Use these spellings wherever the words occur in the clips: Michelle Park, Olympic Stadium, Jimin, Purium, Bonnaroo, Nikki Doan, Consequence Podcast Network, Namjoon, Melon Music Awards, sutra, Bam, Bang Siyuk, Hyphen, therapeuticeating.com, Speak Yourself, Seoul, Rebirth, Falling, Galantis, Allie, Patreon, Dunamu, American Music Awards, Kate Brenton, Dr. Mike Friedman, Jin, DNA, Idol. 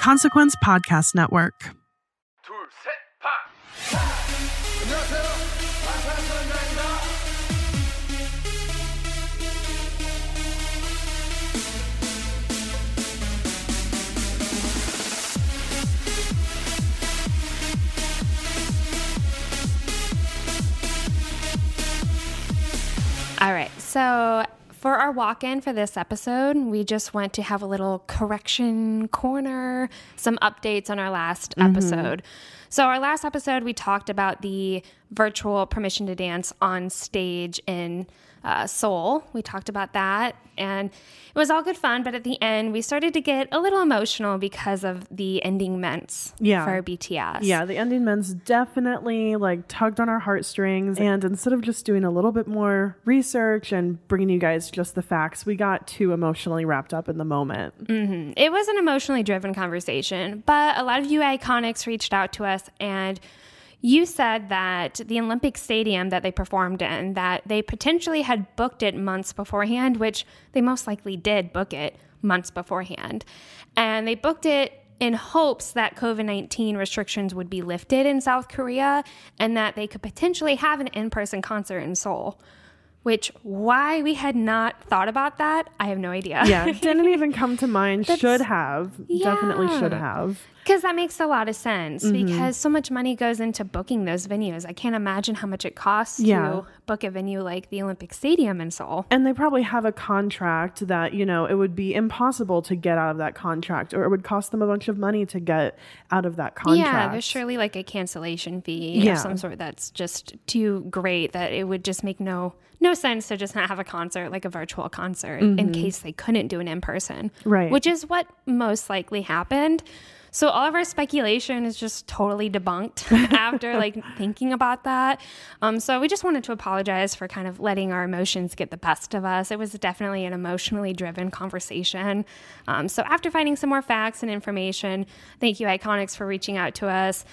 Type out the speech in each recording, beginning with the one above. Consequence Podcast Network. All right, so for our walk-in for this episode, we just want to have a little correction corner, some updates on our last episode. So our last episode, we talked about the virtual Permission to Dance on Stage in Seoul. We talked about that, and it was all good fun, but at the end, we started to get a little emotional because of the ending ments for BTS. Yeah, the ending ments definitely like tugged on our heartstrings, and instead of just doing a little bit more research and bringing you guys just the facts, we got too emotionally wrapped up in the moment. It was an emotionally driven conversation, but a lot of you iconics reached out to us, and you said that the Olympic Stadium that they performed in, that they potentially had booked it months beforehand, which they most likely did book it months beforehand. And they booked it in hopes that COVID-19 restrictions would be lifted in South Korea and that they could potentially have an in-person concert in Seoul. Which, why we had not thought about that, I have no idea. Yeah, didn't even come to mind. Should have. Yeah. Definitely should have. Because that makes a lot of sense, because so much money goes into booking those venues. I can't imagine how much it costs to book a venue like the Olympic Stadium in Seoul. And they probably have a contract that, you know, it would be impossible to get out of that contract, or it would cost them a bunch of money to get out of that contract. Yeah, there's surely like a cancellation fee of some sort that's just too great that it would just make no sense to just not have a concert, like a virtual concert, in case they couldn't do an in-person. Right. Which is what most likely happened. So all of our speculation is just totally debunked after like thinking about that. So we just wanted to apologize for kind of letting our emotions get the best of us. It was definitely an emotionally driven conversation. So after finding some more facts and information, thank you, Iconics, for reaching out to us.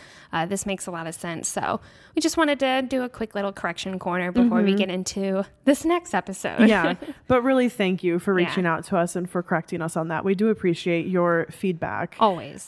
This makes a lot of sense. So we just wanted to do a quick little correction corner before we get into this next episode. Yeah, but really thank you for reaching out to us and for correcting us on that. We do appreciate your feedback. Always.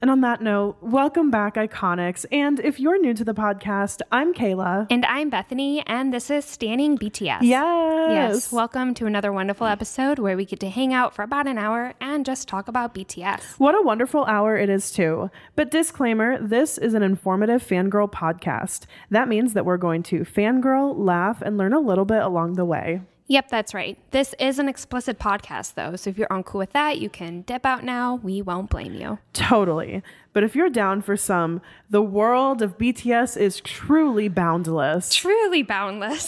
And on that note, welcome back, Iconics. And if you're new to the podcast, I'm Kayla. And I'm Bethany. And this is Standing BTS. Yes. Yes. Welcome to another wonderful episode where we get to hang out for about an hour and just talk about BTS. What a wonderful hour it is, too. But disclaimer, this is an informative fangirl podcast. That means that we're going to fangirl, laugh, and learn a little bit along the way. Yep, that's right. This is an explicit podcast, though, so if you're uncool with that, you can dip out now. We won't blame you. Totally. But if you're down for some, the world of BTS is truly boundless. Truly boundless.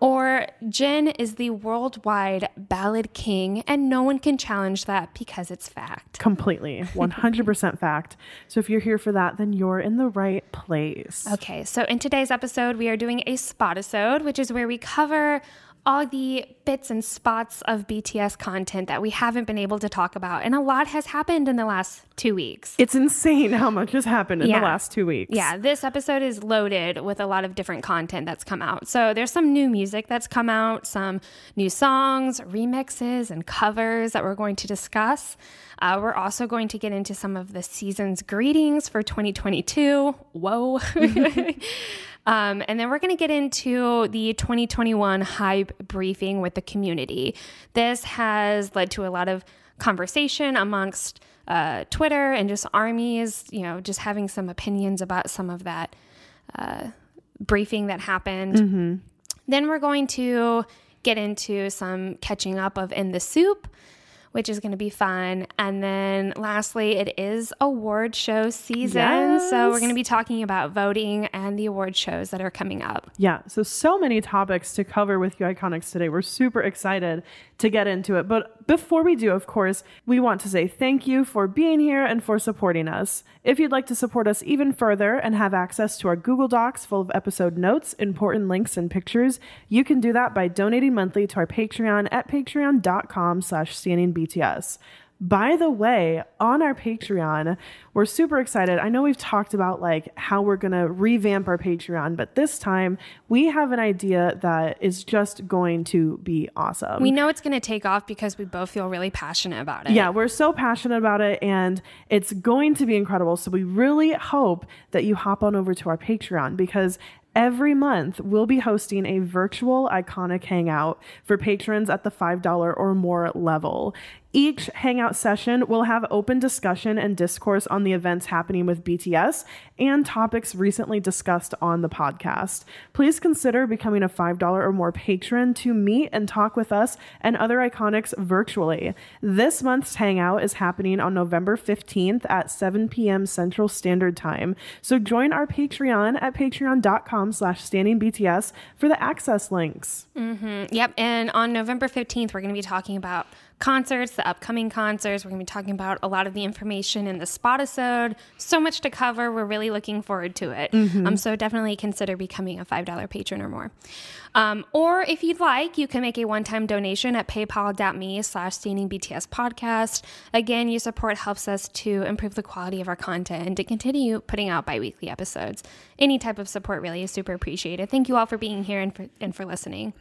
Or Jin is the worldwide ballad king, and no one can challenge that because it's fact. Completely. 100% fact. So if you're here for that, then you're in the right place. Okay. So in today's episode, we are doing a spot-isode, which is where we cover all the bits and spots of BTS content that we haven't been able to talk about. And a lot has happened in the last 2 weeks. It's insane how much has happened in the last 2 weeks. Yeah, this episode is loaded with a lot of different content that's come out. So there's some new music that's come out, some new songs, remixes, and covers that we're going to discuss. We're also going to get into some of the Season's Greetings for 2022. Whoa. And then we're going to get into the 2021 HYBE briefing with the community. This has led to a lot of conversation amongst Twitter and just armies, you know, just having some opinions about some of that briefing that happened. Mm-hmm. Then we're going to get into some catching up of In the Soup, which is going to be fun. And then lastly, it is award show season. Yes. So we're going to be talking about voting and the award shows that are coming up. Yeah. So many topics to cover with You Iconics today. We're super excited to get into it. But before we do, of course, we want to say thank you for being here and for supporting us. If you'd like to support us even further and have access to our Google Docs full of episode notes, important links, and pictures, you can do that by donating monthly to our Patreon at patreon.com/standingbts. By the way, on our Patreon, we're super excited. I know we've talked about like how we're going to revamp our Patreon, but this time we have an idea that is just going to be awesome. We know it's going to take off because we both feel really passionate about it. Yeah, we're so passionate about it and it's going to be incredible. So we really hope that you hop on over to our Patreon because every month, we'll be hosting a virtual iconic hangout for patrons at the $5 or more level. Each hangout session will have open discussion and discourse on the events happening with BTS and topics recently discussed on the podcast. Please consider becoming a $5 or more patron to meet and talk with us and other iconics virtually. This month's hangout is happening on November 15th at 7 p.m. Central Standard Time. So join our Patreon at patreon.com/standingbts for the access links. Mm-hmm. Yep. And on November 15th, we're going to be talking about concerts, the upcoming concerts. We're going to be talking about a lot of the information in the spotisode. So much to cover. We're really looking forward to it. Mm-hmm. So definitely consider becoming a $5 patron or more. Or if you'd like, you can make a one-time donation at paypal.me/standingbtspodcast. Again, your support helps us to improve the quality of our content and to continue putting out bi-weekly episodes. Any type of support really is super appreciated. Thank you all for being here and for listening.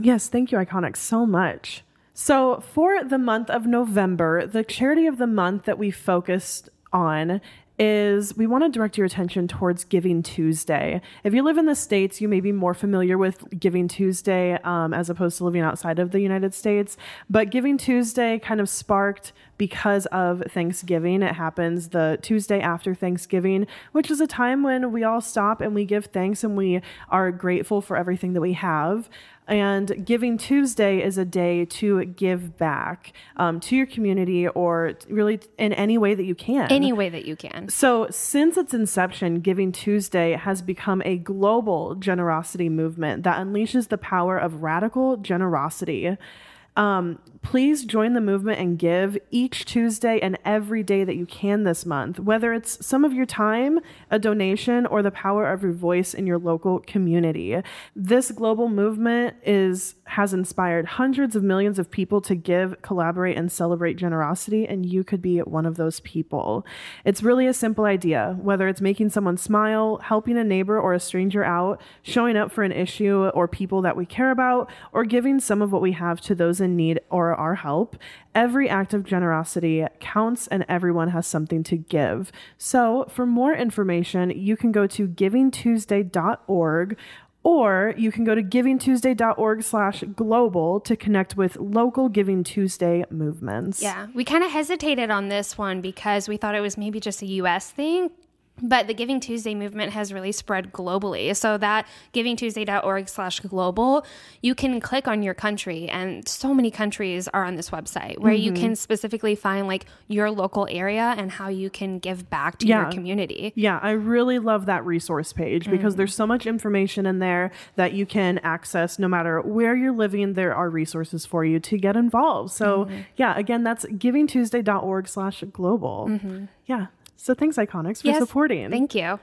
Yes, thank You Iconics so much. So for the month of November, the charity of the month that we focused on is we want to direct your attention towards Giving Tuesday. If you live in the States, you may be more familiar with Giving Tuesday as opposed to living outside of the United States. But Giving Tuesday kind of sparked because of Thanksgiving. It happens the Tuesday after Thanksgiving, which is a time when we all stop and we give thanks and we are grateful for everything that we have. And Giving Tuesday is a day to give back to your community or really in any way that you can. Any way that you can. So since its inception, Giving Tuesday has become a global generosity movement that unleashes the power of radical generosity. Please join the movement and give each Tuesday and every day that you can this month, whether it's some of your time, a donation, or the power of your voice in your local community. This global movement has inspired hundreds of millions of people to give, collaborate, and celebrate generosity, and you could be one of those people. It's really a simple idea, whether it's making someone smile, helping a neighbor or a stranger out, showing up for an issue or people that we care about, or giving some of what we have to those in need or our help. Every act of generosity counts and everyone has something to give. So for more information, you can go to givingtuesday.org or you can go to givingtuesday.org/global to connect with local Giving Tuesday movements. Yeah, we kind of hesitated on this one because we thought it was maybe just a US thing. But the Giving Tuesday movement has really spread globally. So that givingtuesday.org/global, you can click on your country. And so many countries are on this website where mm-hmm. you can specifically find like your local area and how you can give back to your community. Yeah, I really love that resource page because there's so much information in there that you can access no matter where you're living. There are resources for you to get involved. So again, that's givingtuesday.org/global. Mm-hmm. Yeah. So thanks, Iconics, for supporting. Thank you.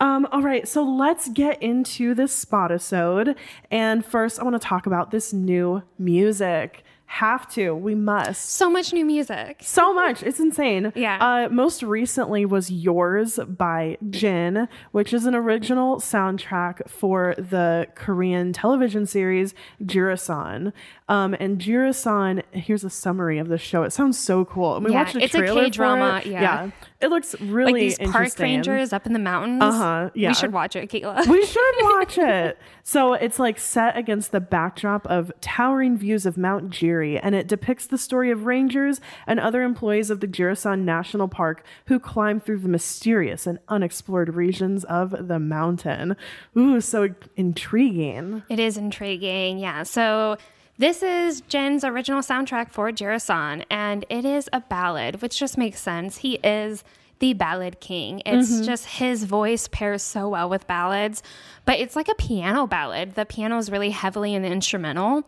All right, so let's get into this spotisode. And first, I want to talk about this new music. Have to. We must. So much new music. So much. It's insane. Yeah. Most recently was Yours by Jin, which is an original soundtrack for the Korean television series Jirasan. And Jirasan, here's a summary of the show. It sounds so cool. And we watched the trailer. It's a K-drama. Yeah. It looks really like these park rangers up in the mountains. Yeah. We should watch it, Kayla. We should watch it. So it's like set against the backdrop of towering views of Mount Jiri, and it depicts the story of rangers and other employees of the Jirisan National Park who climb through the mysterious and unexplored regions of the mountain. Ooh, so intriguing. It is intriguing, yeah. So this is Jin's original soundtrack for Jirisan, and it is a ballad, which just makes sense. He is the ballad king. It's just his voice pairs so well with ballads, but it's like a piano ballad. The piano is really heavily in the instrumental.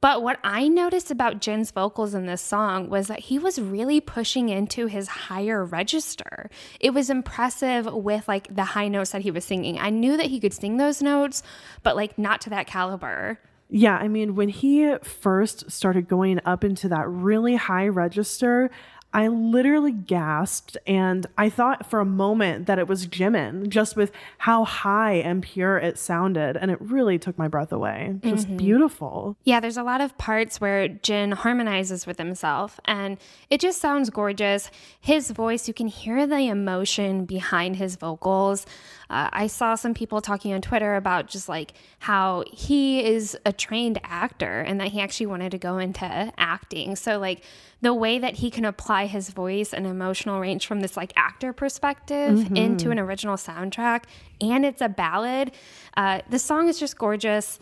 But what I noticed about Jin's vocals in this song was that he was really pushing into his higher register. It was impressive with like the high notes that he was singing. I knew that he could sing those notes, but like not to that caliber. Yeah, I mean, when he first started going up into that really high register, I literally gasped, and I thought for a moment that it was Jimin, just with how high and pure it sounded, and it really took my breath away. Just beautiful. Yeah, there's a lot of parts where Jin harmonizes with himself, and it just sounds gorgeous. His voice, you can hear the emotion behind his vocals. I saw some people talking on Twitter about just like how he is a trained actor and that he actually wanted to go into acting. So like the way that he can apply his voice and emotional range from this like actor perspective into an original soundtrack, and it's a ballad. The song is just gorgeous.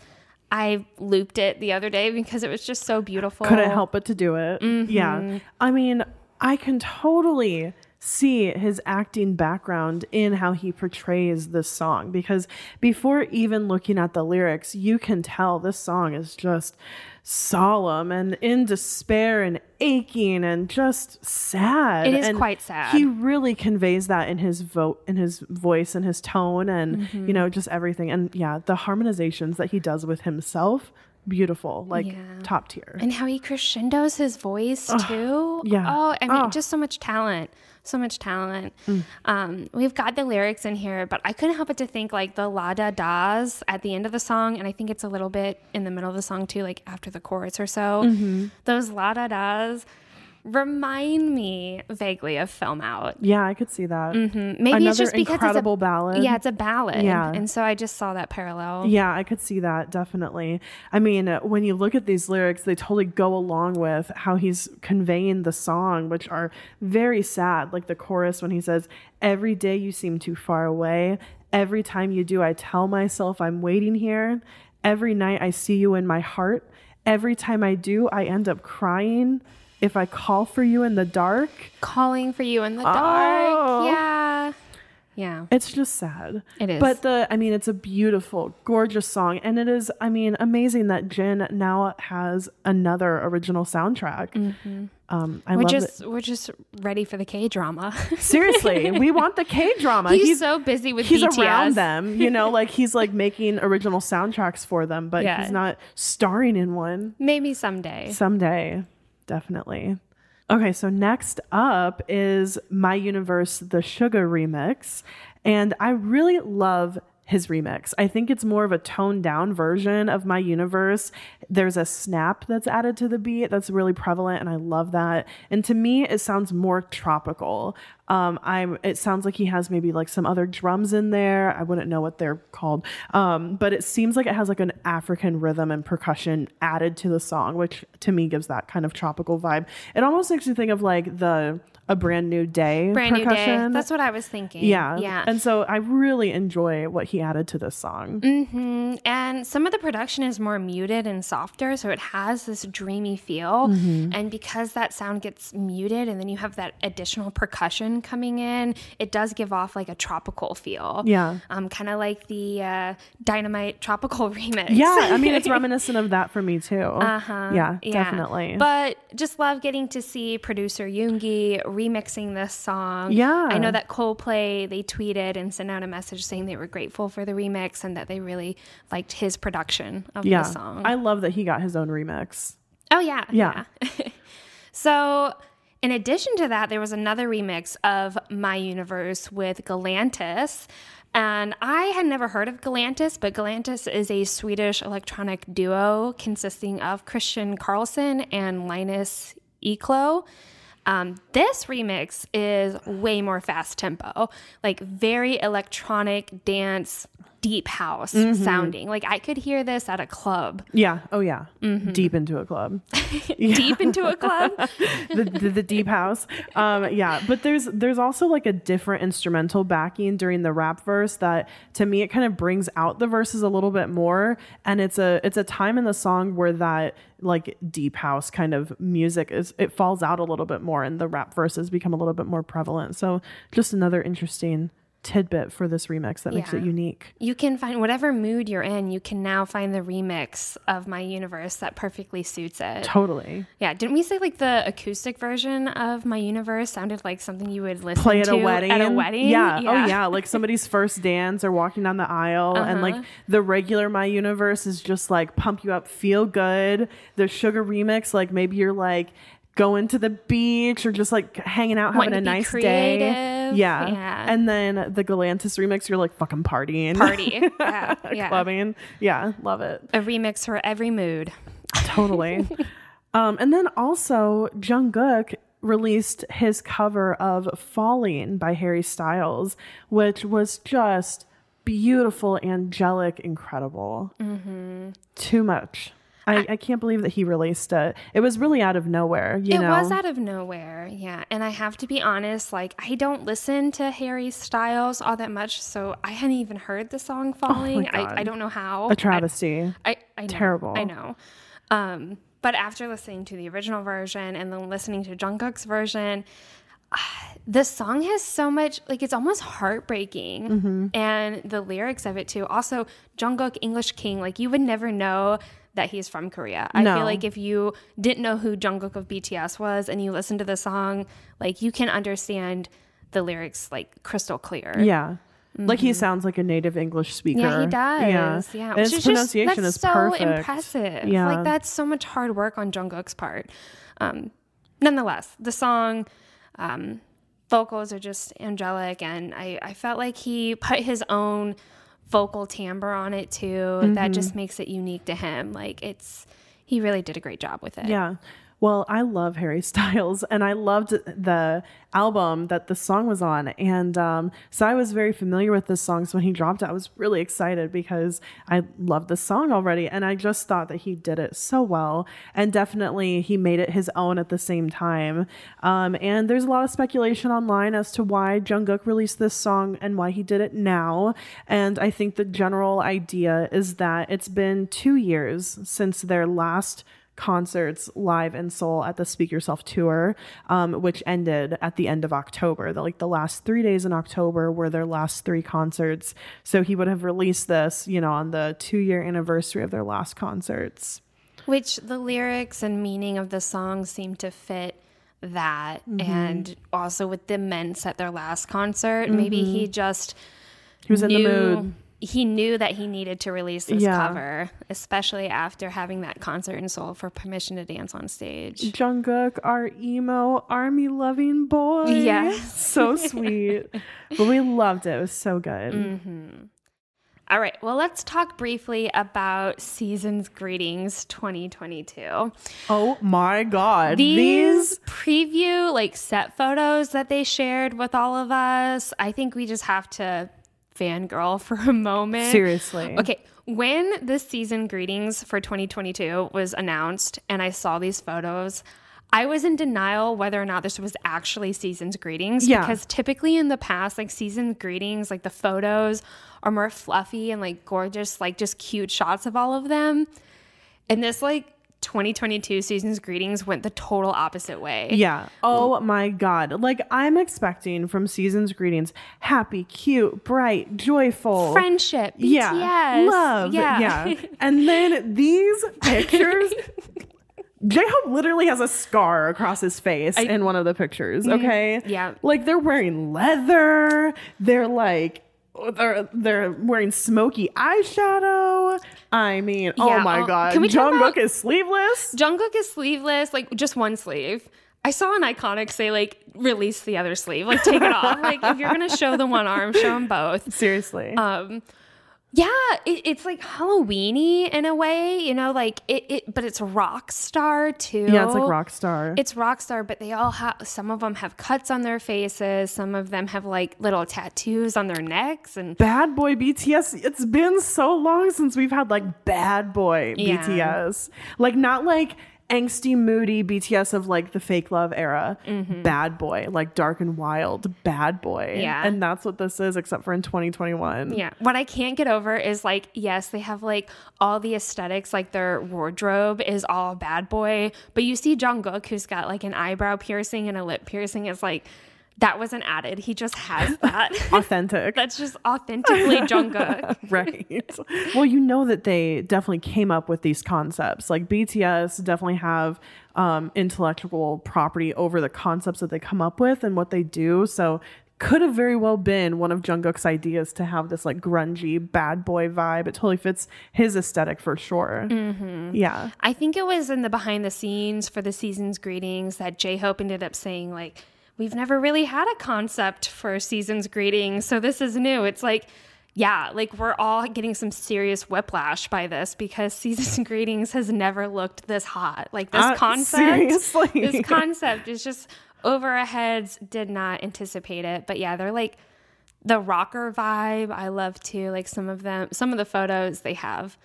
I looped it the other day because it was just so beautiful. Couldn't help but to do it. Yeah. I mean, I can totally see his acting background in how he portrays this song, because before even looking at the lyrics, you can tell this song is just solemn and in despair and aching and just sad. It is, and quite sad. He really conveys that in his voice and his tone and you know, just everything. And yeah, the harmonizations that he does with himself, beautiful, like top tier. And how he crescendos his voice too. Yeah. Oh, I mean, just so much talent. So much talent. We've got the lyrics in here, but I couldn't help but to think like the la da da's at the end of the song, and I think it's a little bit in the middle of the song too, like after the chorus or so. Those la da da's remind me vaguely of Film Out. Yeah, I could see that. Maybe another, it's just because incredible, it's a ballad. Yeah, it's a ballad. Yeah. And so I just saw that parallel. Yeah, I could see that, definitely. I mean, when you look at these lyrics, they totally go along with how he's conveying the song, which are very sad. Like the chorus when he says, "Every day you seem too far away. Every time you do, I tell myself I'm waiting here. Every night I see you in my heart. Every time I do, I end up crying. If I call for you in the dark." Calling for you in the dark. Yeah. Yeah. It's just sad. It is. But I mean, it's a beautiful, gorgeous song. And it is, I mean, amazing that Jin now has another original soundtrack. We're just ready for the K-drama. Seriously, we want the K-drama. He's so busy with BTS. He's around them, you know, like he's like making original soundtracks for them, but he's not starring in one. Maybe someday. Someday. Definitely. Okay, so next up is My Universe, the Suga remix. And I really love his remix. I think it's more of a toned down version of My Universe. There's a snap that's added to the beat that's really prevalent, and I love that. And to me, it sounds more tropical. It sounds like he has maybe like some other drums in there. I wouldn't know what they're called. But it seems like it has like an African rhythm and percussion added to the song, which to me gives that kind of tropical vibe. It almost makes me think of like A Brand New Day percussion. That's what I was thinking. Yeah. And so I really enjoy what he added to this song. And some of the production is more muted and softer, so it has this dreamy feel. And because that sound gets muted and then you have that additional percussion coming in, it does give off like a tropical feel. Yeah. Kind of like the Dynamite Tropical remix. Yeah, I mean, it's reminiscent of that for me too. Yeah, definitely. But just love getting to see producer Yoongi remixing this song. Yeah. I know that Coldplay, they tweeted and sent out a message saying they were grateful for the remix and that they really liked his production of the song. I love that he got his own remix. Oh, yeah. Yeah. So in addition to that, there was another remix of My Universe with Galantis. And I had never heard of Galantis, but Galantis is a Swedish electronic duo consisting of Christian Carlsson and Linus Eklöf. This remix is way more fast tempo, like very electronic dance, deep house sounding. Like I could hear this at a club. Yeah. Oh yeah. Mm-hmm. Deep into a club. Deep into a club. the deep house. Yeah. But there's also like a different instrumental backing during the rap verse that to me, it kind of brings out the verses a little bit more. And it's a time in the song where that like deep house kind of music it falls out a little bit more and the rap verses become a little bit more prevalent. So just another interesting tidbit for this remix that makes it unique. You can find whatever mood you're in. You can now find the remix of My Universe that perfectly suits it. Totally. Yeah. Didn't we say like the acoustic version of My Universe sounded like something you would listen play at to a wedding? At a wedding? Yeah. Yeah. Oh yeah. Like somebody's first dance or walking down the aisle, and like the regular My Universe is just like pump you up, feel good. The Suga remix, like maybe you're like going to the beach or just like hanging out, having a nice creative day. Yeah. And then the Galantis remix, you're like fucking partying. Party. Yeah. Clubbing. Yeah. Love it. A remix for every mood. Totally. And then also Jungkook released his cover of Falling by Harry Styles, which was just beautiful, angelic, incredible. Mm-hmm. Too much. I can't believe that he released it. It was really out of nowhere, you know? It was out of nowhere, yeah. And I have to be honest, like, I don't listen to Harry Styles all that much, so I hadn't even heard the song Falling. Oh I don't know how. A travesty. I know. Terrible. I know. But after listening to the original version and then listening to Jungkook's version, the song has so much, like, it's almost heartbreaking. Mm-hmm. And the lyrics of it, too. Also, Jungkook, English King, like, you would never know that he's from Korea. I feel like if you didn't know who Jungkook of BTS was and you listen to the song, like you can understand the lyrics like crystal clear. Yeah. Mm-hmm. Like he sounds like a native English speaker. Yeah, he does. Yeah. And his pronunciation is so perfect. That's so impressive. Yeah. Like that's so much hard work on Jungkook's part. Nonetheless, the song, vocals are just angelic, and I felt like he put his own vocal timbre on it too. Mm-hmm. That just makes it unique to him. Like he really did a great job with it. Yeah. Well, I love Harry Styles, and I loved the album that the song was on. And so I was very familiar with this song. So when he dropped it, I was really excited because I loved the song already. And I just thought that he did it so well. And definitely he made it his own at the same time. And there's a lot of speculation online as to why Jungkook released this song and why he did it now. And I think the general idea is that it's been 2 years since their last concerts live in Seoul at the Speak Yourself tour, which ended at the end of October. The last 3 days in October were their last 3 concerts. So he would have released this, on the 2-year anniversary of their last concerts. Which the lyrics and meaning of the song seem to fit that. Mm-hmm. And also with the Ments at their last concert, mm-hmm. maybe he was in the mood. He knew that he needed to release this cover, especially after having that concert in Seoul for Permission to Dance on Stage. Jungkook, our emo army-loving boy. Yes. So sweet. But we loved it. It was so good. Mm-hmm. All right. Well, let's talk briefly about Season's Greetings 2022. Oh my God. These preview set photos that they shared with all of us, I think we just have to fangirl for a moment. Seriously. Okay. When the Season Greetings for 2022 was announced and I saw these photos, I was in denial whether or not this was actually Season's Greetings, because typically in the past, Season's Greetings, the photos are more fluffy and gorgeous, just cute shots of all of them. And this 2022 Season's Greetings went the total opposite way. Yeah. Oh my God. I'm expecting from Season's Greetings happy, cute, bright, joyful. Friendship. BTS. Yeah. Love. Yeah. And then these pictures. J-Hope literally has a scar across his face in one of the pictures. Okay. Yeah. They're wearing leather. They're wearing smoky eyeshadow. I mean, oh my God. Jungkook is sleeveless. Jungkook is sleeveless, just one sleeve. I saw an Iconic say, release the other sleeve. Take it off. If you're going to show the one arm, show them both. Seriously. Yeah, it's like Halloween-y in a way, you know, like but it's rock star too. Yeah, it's like rock star. It's rock star, but they all have, some of them have cuts on their faces. Some of them have like little tattoos on their necks and bad boy BTS. It's been so long since we've had like bad boy BTS, like not like angsty, moody BTS of like the fake love era, bad boy, like dark and wild bad boy. Yeah. And that's what this is, except for in 2021. Yeah. What I can't get over is like, yes, they have like all the aesthetics, like their wardrobe is all bad boy, but you see Jungkook, who's got like an eyebrow piercing and a lip piercing, is like, that wasn't added. He just has that. Authentic. That's just authentically Jungkook. Right. Well, you know that they definitely came up with these concepts. Like BTS definitely have intellectual property over the concepts that they come up with and what they do. So could have very well been one of Jungkook's ideas to have this like grungy bad boy vibe. It totally fits his aesthetic for sure. Mm-hmm. Yeah. I think it was in the behind the scenes for the Season's Greetings that J-Hope ended up saying like, we've never really had a concept for Season's Greetings, so this is new. It's like, yeah, like we're all getting some serious whiplash by this because Season's Greetings has never looked this hot. Like this concept is just over our heads, did not anticipate it. But yeah, they're like the rocker vibe. I love too. Like some of the photos they have.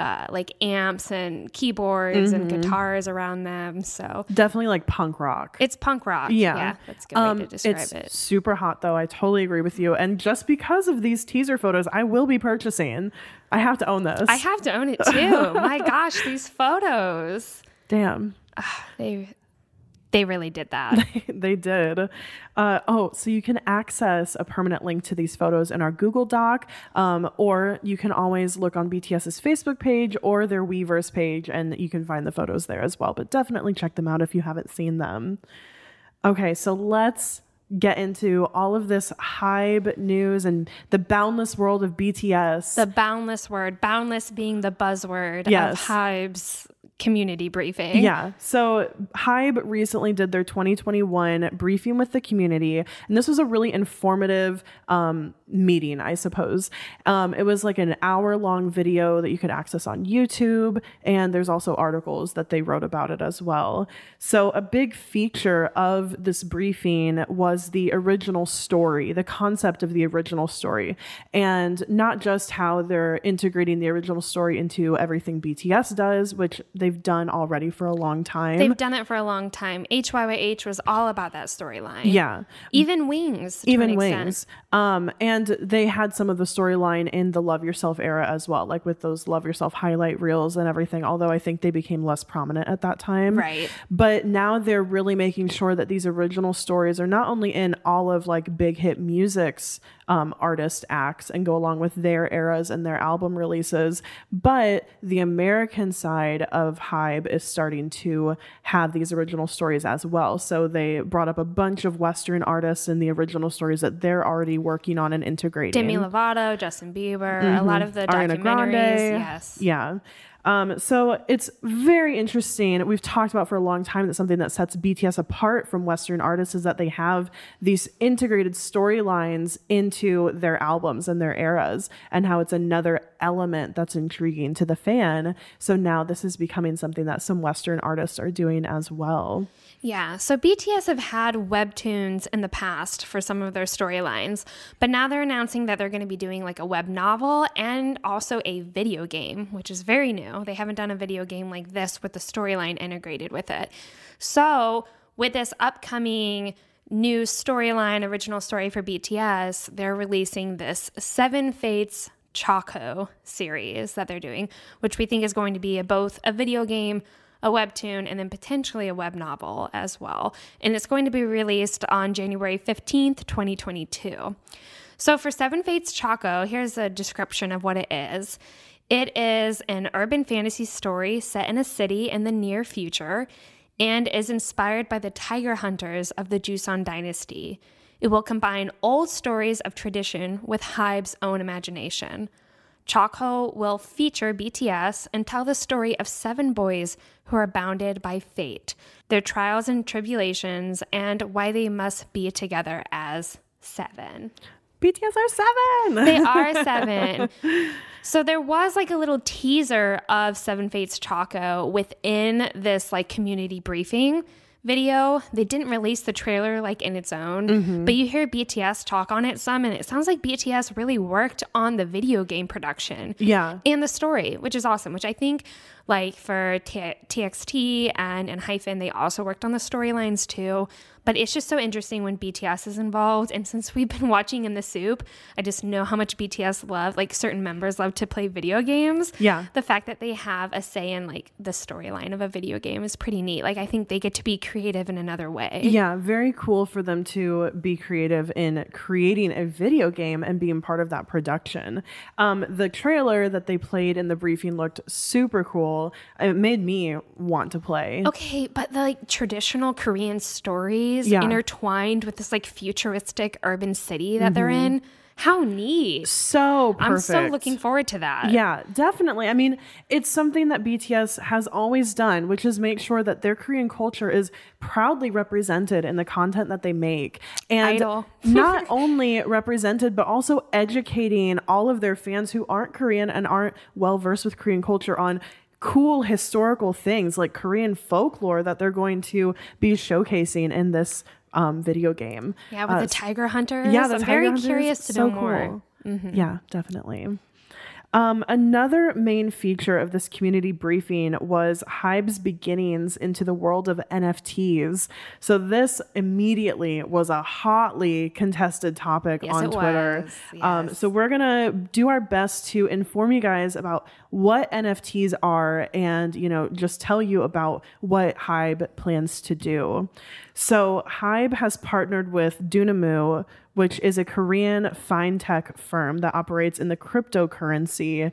Like amps and keyboards and guitars around them. So definitely like punk rock. It's punk rock. Yeah. That's a good way to describe it. It's super hot though. I totally agree with you. And just because of these teaser photos, I will be purchasing. I have to own this. I have to own it too. My gosh, these photos. Damn. They really did that. They did. So you can access a permanent link to these photos in our Google Doc, or you can always look on BTS's Facebook page or their Weverse page, and you can find the photos there as well. But definitely check them out if you haven't seen them. Okay, so let's get into all of this HYBE news and the boundless world of BTS. The boundless word, boundless being the buzzword of HYBE's community briefing. Yeah. So HYBE recently did their 2021 briefing with the community. And this was a really informative meeting, I suppose. It was like an hour-long video that you could access on YouTube. And there's also articles that they wrote about it as well. So a big feature of this briefing was the original story, the concept of the original story. And not just how they're integrating the original story into everything BTS does, which they've done already for a long time. They've done it for a long time. HYYH was all about that storyline. Yeah. Even Wings. And they had some of the storyline in the Love Yourself era as well, like with those Love Yourself highlight reels and everything, although I think they became less prominent at that time. Right. But now they're really making sure that these original stories are not only in all of like big hit music's artist acts and go along with their eras and their album releases, but the American side of HYBE is starting to have these original stories as well. So they brought up a bunch of Western artists and the original stories that they're already working on and integrating. Demi Lovato, Justin Bieber, a lot of the Ariana Grande. Yes. Yeah. So it's very interesting. We've talked about for a long time that something that sets BTS apart from Western artists is that they have these integrated storylines into their albums and their eras, and how it's another element that's intriguing to the fan. So now this is becoming something that some Western artists are doing as well. Yeah, so BTS have had webtoons in the past for some of their storylines, but now they're announcing that they're going to be doing like a web novel and also a video game, which is very new. They haven't done a video game like this with the storyline integrated with it. So with this upcoming new storyline, original story for BTS, they're releasing this Seven Fates Chakho series that they're doing, which we think is going to be both a video game, a webtoon, and then potentially a web novel as well. And it's going to be released on January 15th, 2022. So for Seven Fates Chakho, here's a description of what it is. It is an urban fantasy story set in a city in the near future and is inspired by the tiger hunters of the Joseon dynasty. It will combine old stories of tradition with HYBE's own imagination. Chakho will feature BTS and tell the story of seven boys who are bounded by fate, their trials and tribulations, and why they must be together as seven. BTS are seven. They are seven. So there was like a little teaser of Seven Fates Chakho within this like community briefing video. They didn't release the trailer like in its own, but you hear BTS talk on it some, and it sounds like BTS really worked on the video game production. Yeah. And the story, which is awesome, which I think like for TXT and Hyphen, they also worked on the storylines too. But it's just so interesting when BTS is involved. And since we've been watching In the Soup, I just know how much BTS love, like certain members love to play video games. Yeah. The fact that they have a say in like the storyline of a video game is pretty neat. Like I think they get to be creative in another way. Yeah. Very cool for them to be creative in creating a video game and being part of that production. The trailer that they played in the briefing looked super cool. It made me want to play. Okay. But the like traditional Korean stories, yeah, intertwined with this like futuristic urban city that they're in. How neat. So perfect. I'm so looking forward to that. Yeah, definitely. I mean, it's something that BTS has always done, which is make sure that their Korean culture is proudly represented in the content that they make. And Idol. Not only represented, but also educating all of their fans who aren't Korean and aren't well versed with Korean culture on cool historical things like Korean folklore that they're going to be showcasing in this video game. Yeah, with the Tiger Hunters. Yeah, I'm very curious to know more. Yeah, definitely. Another main feature of this community briefing was HYBE's beginnings into the world of NFTs. So this immediately was a hotly contested topic on Twitter. Yes. So we're going to do our best to inform you guys about what NFTs are and, you know, just tell you about what HYBE plans to do. So HYBE has partnered with Dunamu, which is a Korean fintech firm that operates in the cryptocurrency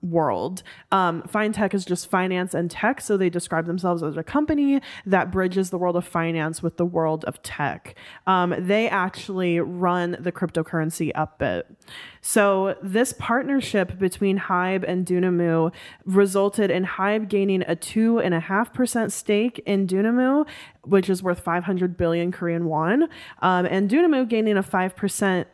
world. Fintech is just finance and tech, so they describe themselves as a company that bridges the world of finance with the world of tech. They actually run the cryptocurrency Upbit. So this partnership between HYBE and Dunamu resulted in HYBE gaining a 2.5% stake in Dunamu, which is worth 500 billion Korean won, and Dunamu gaining a 5.6%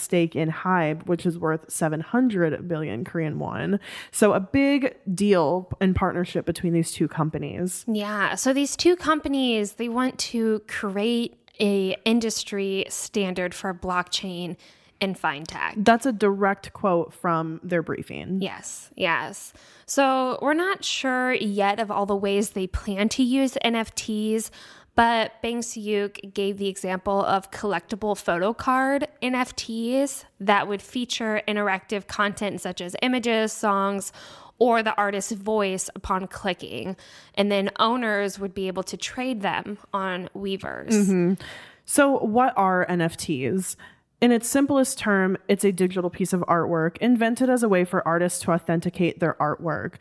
stake in HYBE, which is worth 700 billion Korean won. So a big deal in partnership between these two companies. Yeah. So these two companies, they want to create a industry standard for blockchain and fintech. That's a direct quote from their briefing. Yes. Yes. So we're not sure yet of all the ways they plan to use NFTs, but Bang Siyuk gave the example of collectible photo card NFTs that would feature interactive content such as images, songs, or the artist's voice upon clicking. And then owners would be able to trade them on Weverse. So what are NFTs? In its simplest term, it's a digital piece of artwork invented as a way for artists to authenticate their artwork.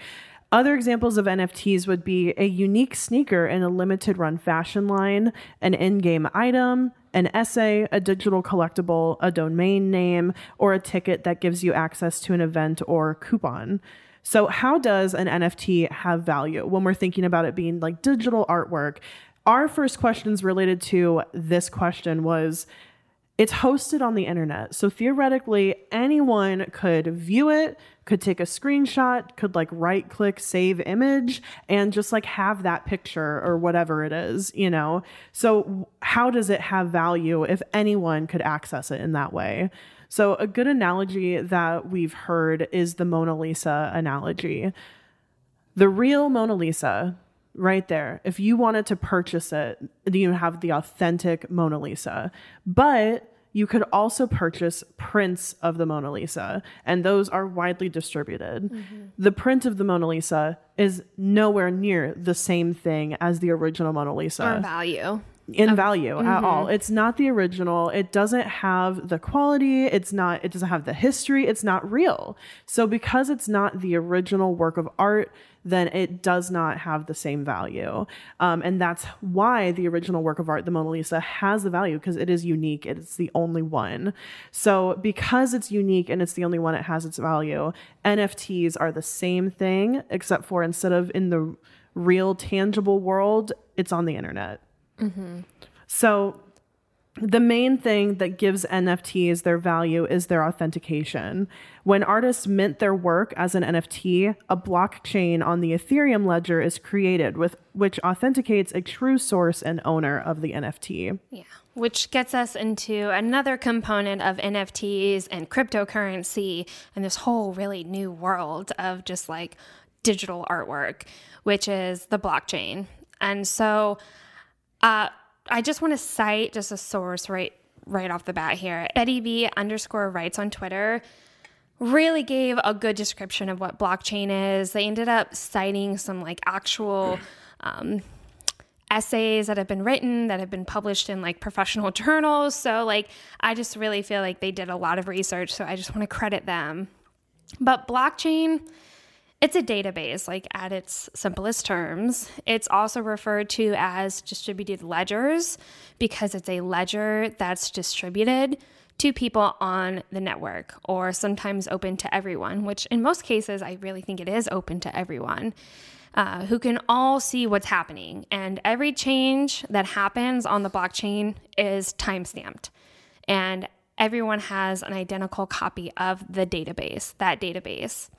Other examples of NFTs would be a unique sneaker in a limited run fashion line, an in-game item, an essay, a digital collectible, a domain name, or a ticket that gives you access to an event or coupon. So how does an NFT have value when we're thinking about it being like digital artwork? Our first questions related to this question was, it's hosted on the internet. So theoretically, anyone could view it, could take a screenshot, could like right click, save image, and just like have that picture or whatever it is, you know? So how does it have value if anyone could access it in that way? So a good analogy that we've heard is the Mona Lisa analogy. The real Mona Lisa right there. If you wanted to purchase it, you have the authentic Mona Lisa, but you could also purchase prints of the Mona Lisa, and those are widely distributed. The print of the Mona Lisa is nowhere near the same thing as the original Mona Lisa. Or value. At all. It's not the original. It doesn't have the quality. It doesn't have the history. It's not real. So because it's not the original work of art, then it does not have the same value. And that's why the original work of art, the Mona Lisa, has the value, because it is unique. It's the only one. So because it's unique and it's the only one, it has its value. NFTs are the same thing, except for instead of in the real tangible world, it's on the internet. So the main thing that gives NFTs their value is their authentication. When artists mint their work as an NFT, a blockchain on the Ethereum ledger is created, which authenticates a true source and owner of the NFT. Yeah, which gets us into another component of NFTs and cryptocurrency and this whole really new world of just like digital artwork, which is the blockchain. And so, I just want to cite just a source right off the bat here. BettyB_writes on Twitter really gave a good description of what blockchain is. They ended up citing some like actual essays that have been written, that have been published in like professional journals. So like, I just really feel like they did a lot of research. So I just want to credit them. But blockchain, it's a database, like at its simplest terms. It's also referred to as distributed ledgers because it's a ledger that's distributed to people on the network, or sometimes open to everyone, which in most cases, I really think it is open to everyone, who can all see what's happening. And every change that happens on the blockchain is timestamped. And everyone has an identical copy of the database, that database.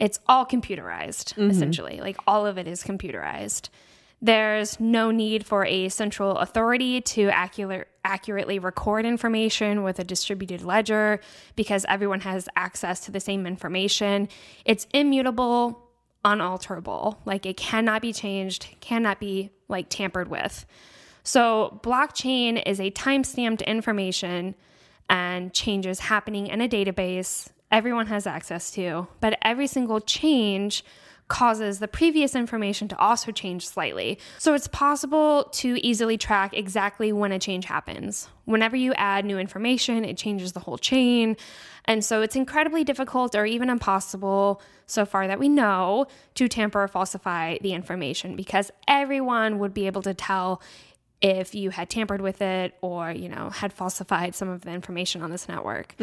It's all computerized, essentially. Like, all of it is computerized. There's no need for a central authority to accurately record information with a distributed ledger because everyone has access to the same information. It's immutable, unalterable. Like, it cannot be changed, cannot be, like, tampered with. So blockchain is a timestamped information and changes happening in a database everyone has access to, but every single change causes the previous information to also change slightly. So it's possible to easily track exactly when a change happens. Whenever you add new information, it changes the whole chain. And so it's incredibly difficult or even impossible, so far that we know, to tamper or falsify the information because everyone would be able to tell if you had tampered with it or, you know, had falsified some of the information on this network.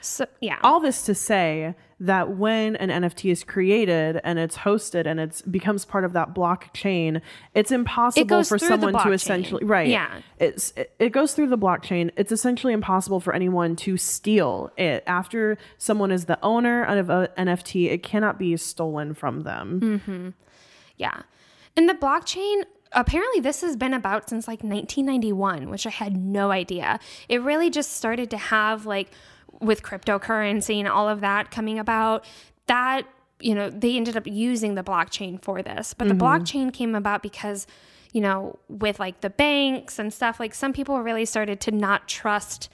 So, yeah. All this to say that when an NFT is created and it's hosted and it becomes part of that blockchain, it's impossible for someone to essentially... Right. Yeah. It goes through the blockchain. It's essentially impossible for anyone to steal it. After someone is the owner of an NFT, it cannot be stolen from them. Yeah. And the blockchain... Apparently, this has been about since like 1991, which I had no idea. It really just started to have like with cryptocurrency and all of that coming about that, you know, they ended up using the blockchain for this. But the blockchain came about because, you know, with like the banks and stuff, like some people really started to not trust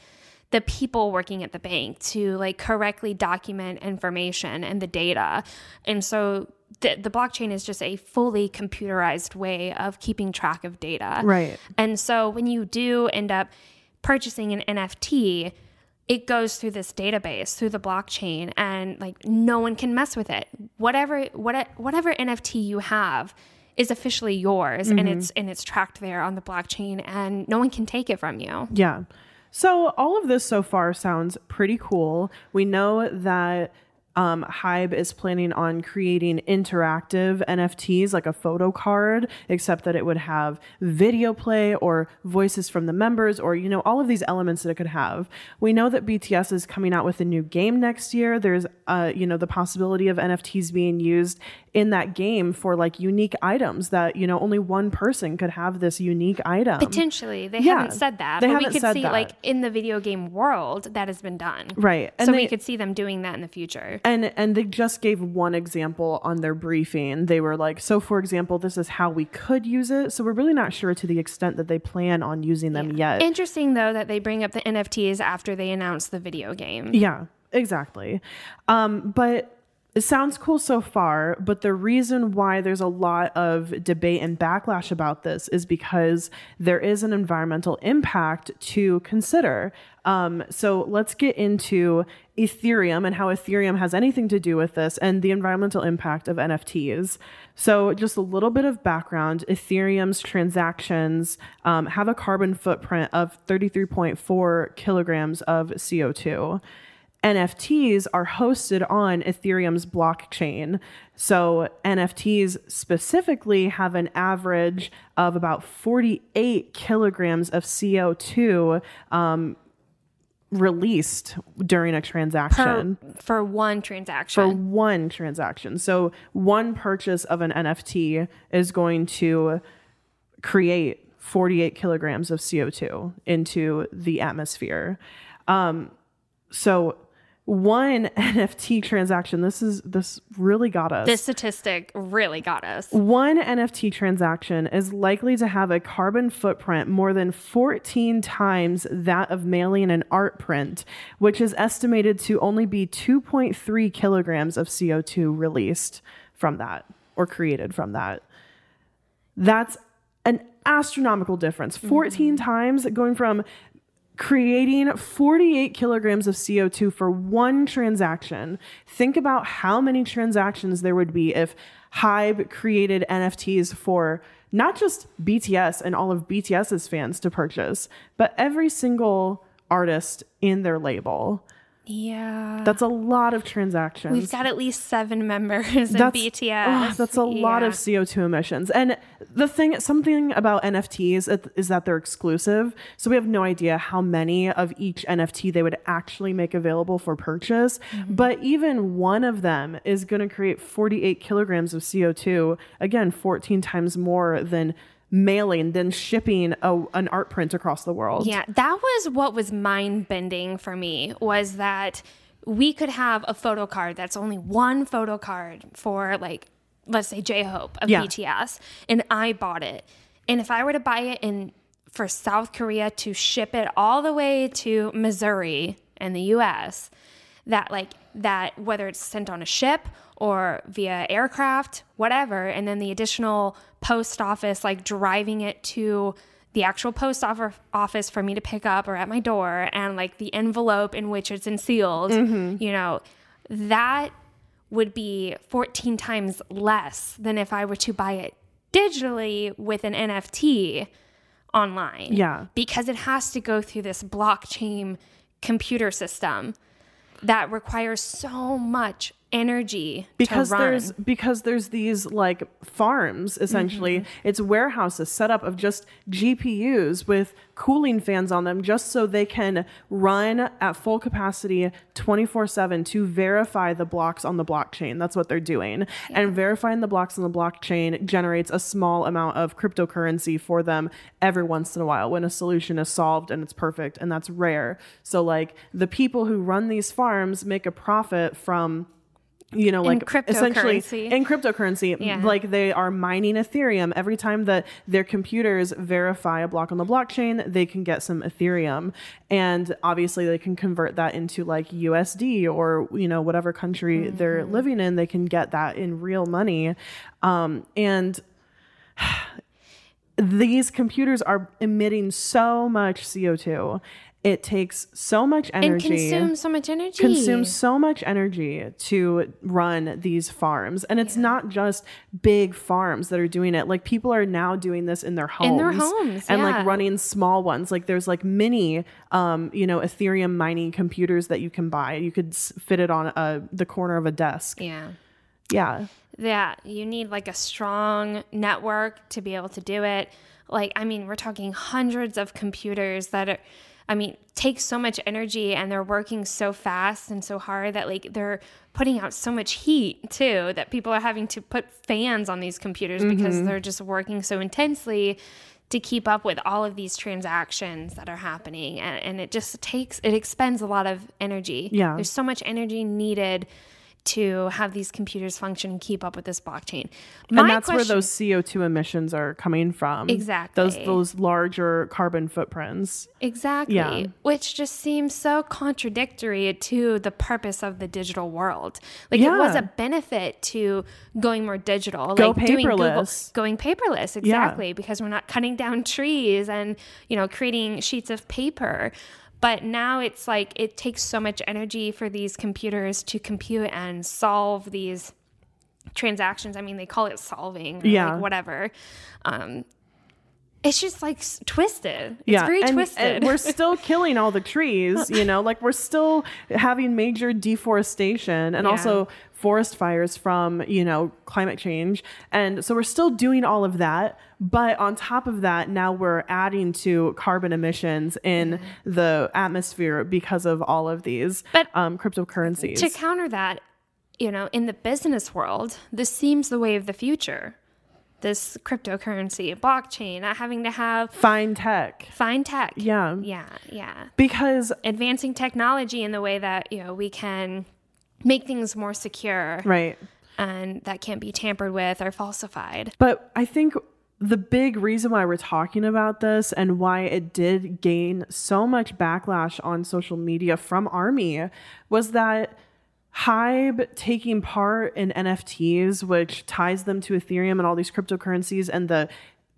the people working at the bank to like correctly document information and the data. And so the blockchain is just a fully computerized way of keeping track of data. Right. And so when you do end up purchasing an NFT, it goes through this database, through the blockchain, and like no one can mess with it. Whatever NFT you have is officially yours, and it's tracked there on the blockchain, and no one can take it from you. Yeah. So all of this so far sounds pretty cool. We know that HYBE is planning on creating interactive NFTs, like a photo card, except that it would have video play or voices from the members or, you know, all of these elements that it could have. We know that BTS is coming out with a new game next year. There's, you know, the possibility of NFTs being used in that game for like unique items that, you know, only one person could have this unique item. Potentially. They haven't said that. But we could see that, like in the video game world, that has been done. Right. And so we could see them doing that in the future. And they just gave one example on their briefing. They were like, so for example, this is how we could use it. So we're really not sure to the extent that they plan on using them yet. Interesting though, that they bring up the NFTs after they announce the video game. Yeah, exactly. But it sounds cool so far, but the reason why there's a lot of debate and backlash about this is because there is an environmental impact to consider. So let's get into Ethereum and how Ethereum has anything to do with this and the environmental impact of NFTs. So just a little bit of background, Ethereum's transactions have a carbon footprint of 33.4 kilograms of CO2. NFTs are hosted on Ethereum's blockchain. So NFTs specifically have an average of about 48 kilograms of CO2 released during a transaction. For one transaction. For one transaction. So one purchase of an NFT is going to create 48 kilograms of CO2 into the atmosphere. So one NFT transaction, this really got us. This statistic really got us. One NFT transaction is likely to have a carbon footprint more than 14 times that of mailing an art print, which is estimated to only be 2.3 kilograms of CO2 released from that or created from that. That's an astronomical difference. 14 times, going from creating 48 kilograms of CO2 for one transaction. Think about how many transactions there would be if HYBE created NFTs for not just BTS and all of BTS's fans to purchase, but every single artist in their label. Yeah. That's a lot of transactions. We've got at least 7 members in BTS. Oh, that's a lot of CO2 emissions. And something about NFTs is that they're exclusive. So we have no idea how many of each NFT they would actually make available for purchase. Mm-hmm. But even one of them is going to create 48 kilograms of CO2. Again, 14 times more than mailing, than shipping an art print across the world. Yeah, that was what was mind-bending for me, was that we could have a photo card that's only one photo card for, like, let's say J-Hope of BTS, and I bought it. And if I were to buy it for South Korea to ship it all the way to Missouri and the U.S., that whether it's sent on a ship or via aircraft, whatever, and then the additional post office, like driving it to the actual post office for me to pick up or at my door, and like the envelope in which it's sealed, you know, that would be 14 times less than if I were to buy it digitally with an NFT online. Yeah. Because it has to go through this blockchain computer system that requires so much energy to run. Because there's these like farms, essentially. It's warehouses set up of just GPUs with cooling fans on them, just so they can run at full capacity 24/7 to verify the blocks on the blockchain. That's what they're doing. Yeah. And verifying the blocks on the blockchain generates a small amount of cryptocurrency for them every once in a while when a solution is solved and it's perfect, and that's rare. So like the people who run these farms make a profit from, you know, like essentially in cryptocurrency, like they are mining Ethereum. Every time that their computers verify a block on the blockchain, they can get some Ethereum. And obviously they can convert that into like USD or, you know, whatever country they're living in, they can get that in real money. And these computers are emitting so much CO2. It takes so much energy. And consumes so much energy. To run these farms. And it's not just big farms that are doing it. Like people are now doing this in their homes. And like running small ones. Like there's like mini, you know, Ethereum mining computers that you can buy. You could fit it on the corner of a desk. Yeah. You need like a strong network to be able to do it. Like, I mean, we're talking hundreds of computers that are... I mean, take so much energy, and they're working so fast and so hard that like they're putting out so much heat too, that people are having to put fans on these computers because they're just working so intensely to keep up with all of these transactions that are happening. And it just expends a lot of energy. Yeah. There's so much energy needed to have these computers function and keep up with this blockchain. Where those CO2 emissions are coming from. Exactly. Those larger carbon footprints. Exactly. Yeah. Which just seems so contradictory to the purpose of the digital world. Like it was a benefit to going more digital. Go like paperless. Going paperless, exactly. Yeah. Because we're not cutting down trees and, you know, creating sheets of paper. But now it's like it takes so much energy for these computers to compute and solve these transactions. I mean, they call it solving, or like whatever. It's just like twisted. It's very twisted. And we're still killing all the trees, you know, like we're still having major deforestation and also forest fires from, you know, climate change. And so we're still doing all of that. But on top of that, now we're adding to carbon emissions in the atmosphere because of all of these cryptocurrencies. To counter that, you know, in the business world, this seems the way of the future. This cryptocurrency, blockchain, not having to have... Fine tech. Yeah. Because... advancing technology in the way that, you know, we can make things more secure. Right. And that can't be tampered with or falsified. But I think the big reason why we're talking about this and why it did gain so much backlash on social media from ARMY was that HYBE taking part in NFTs, which ties them to Ethereum and all these cryptocurrencies and the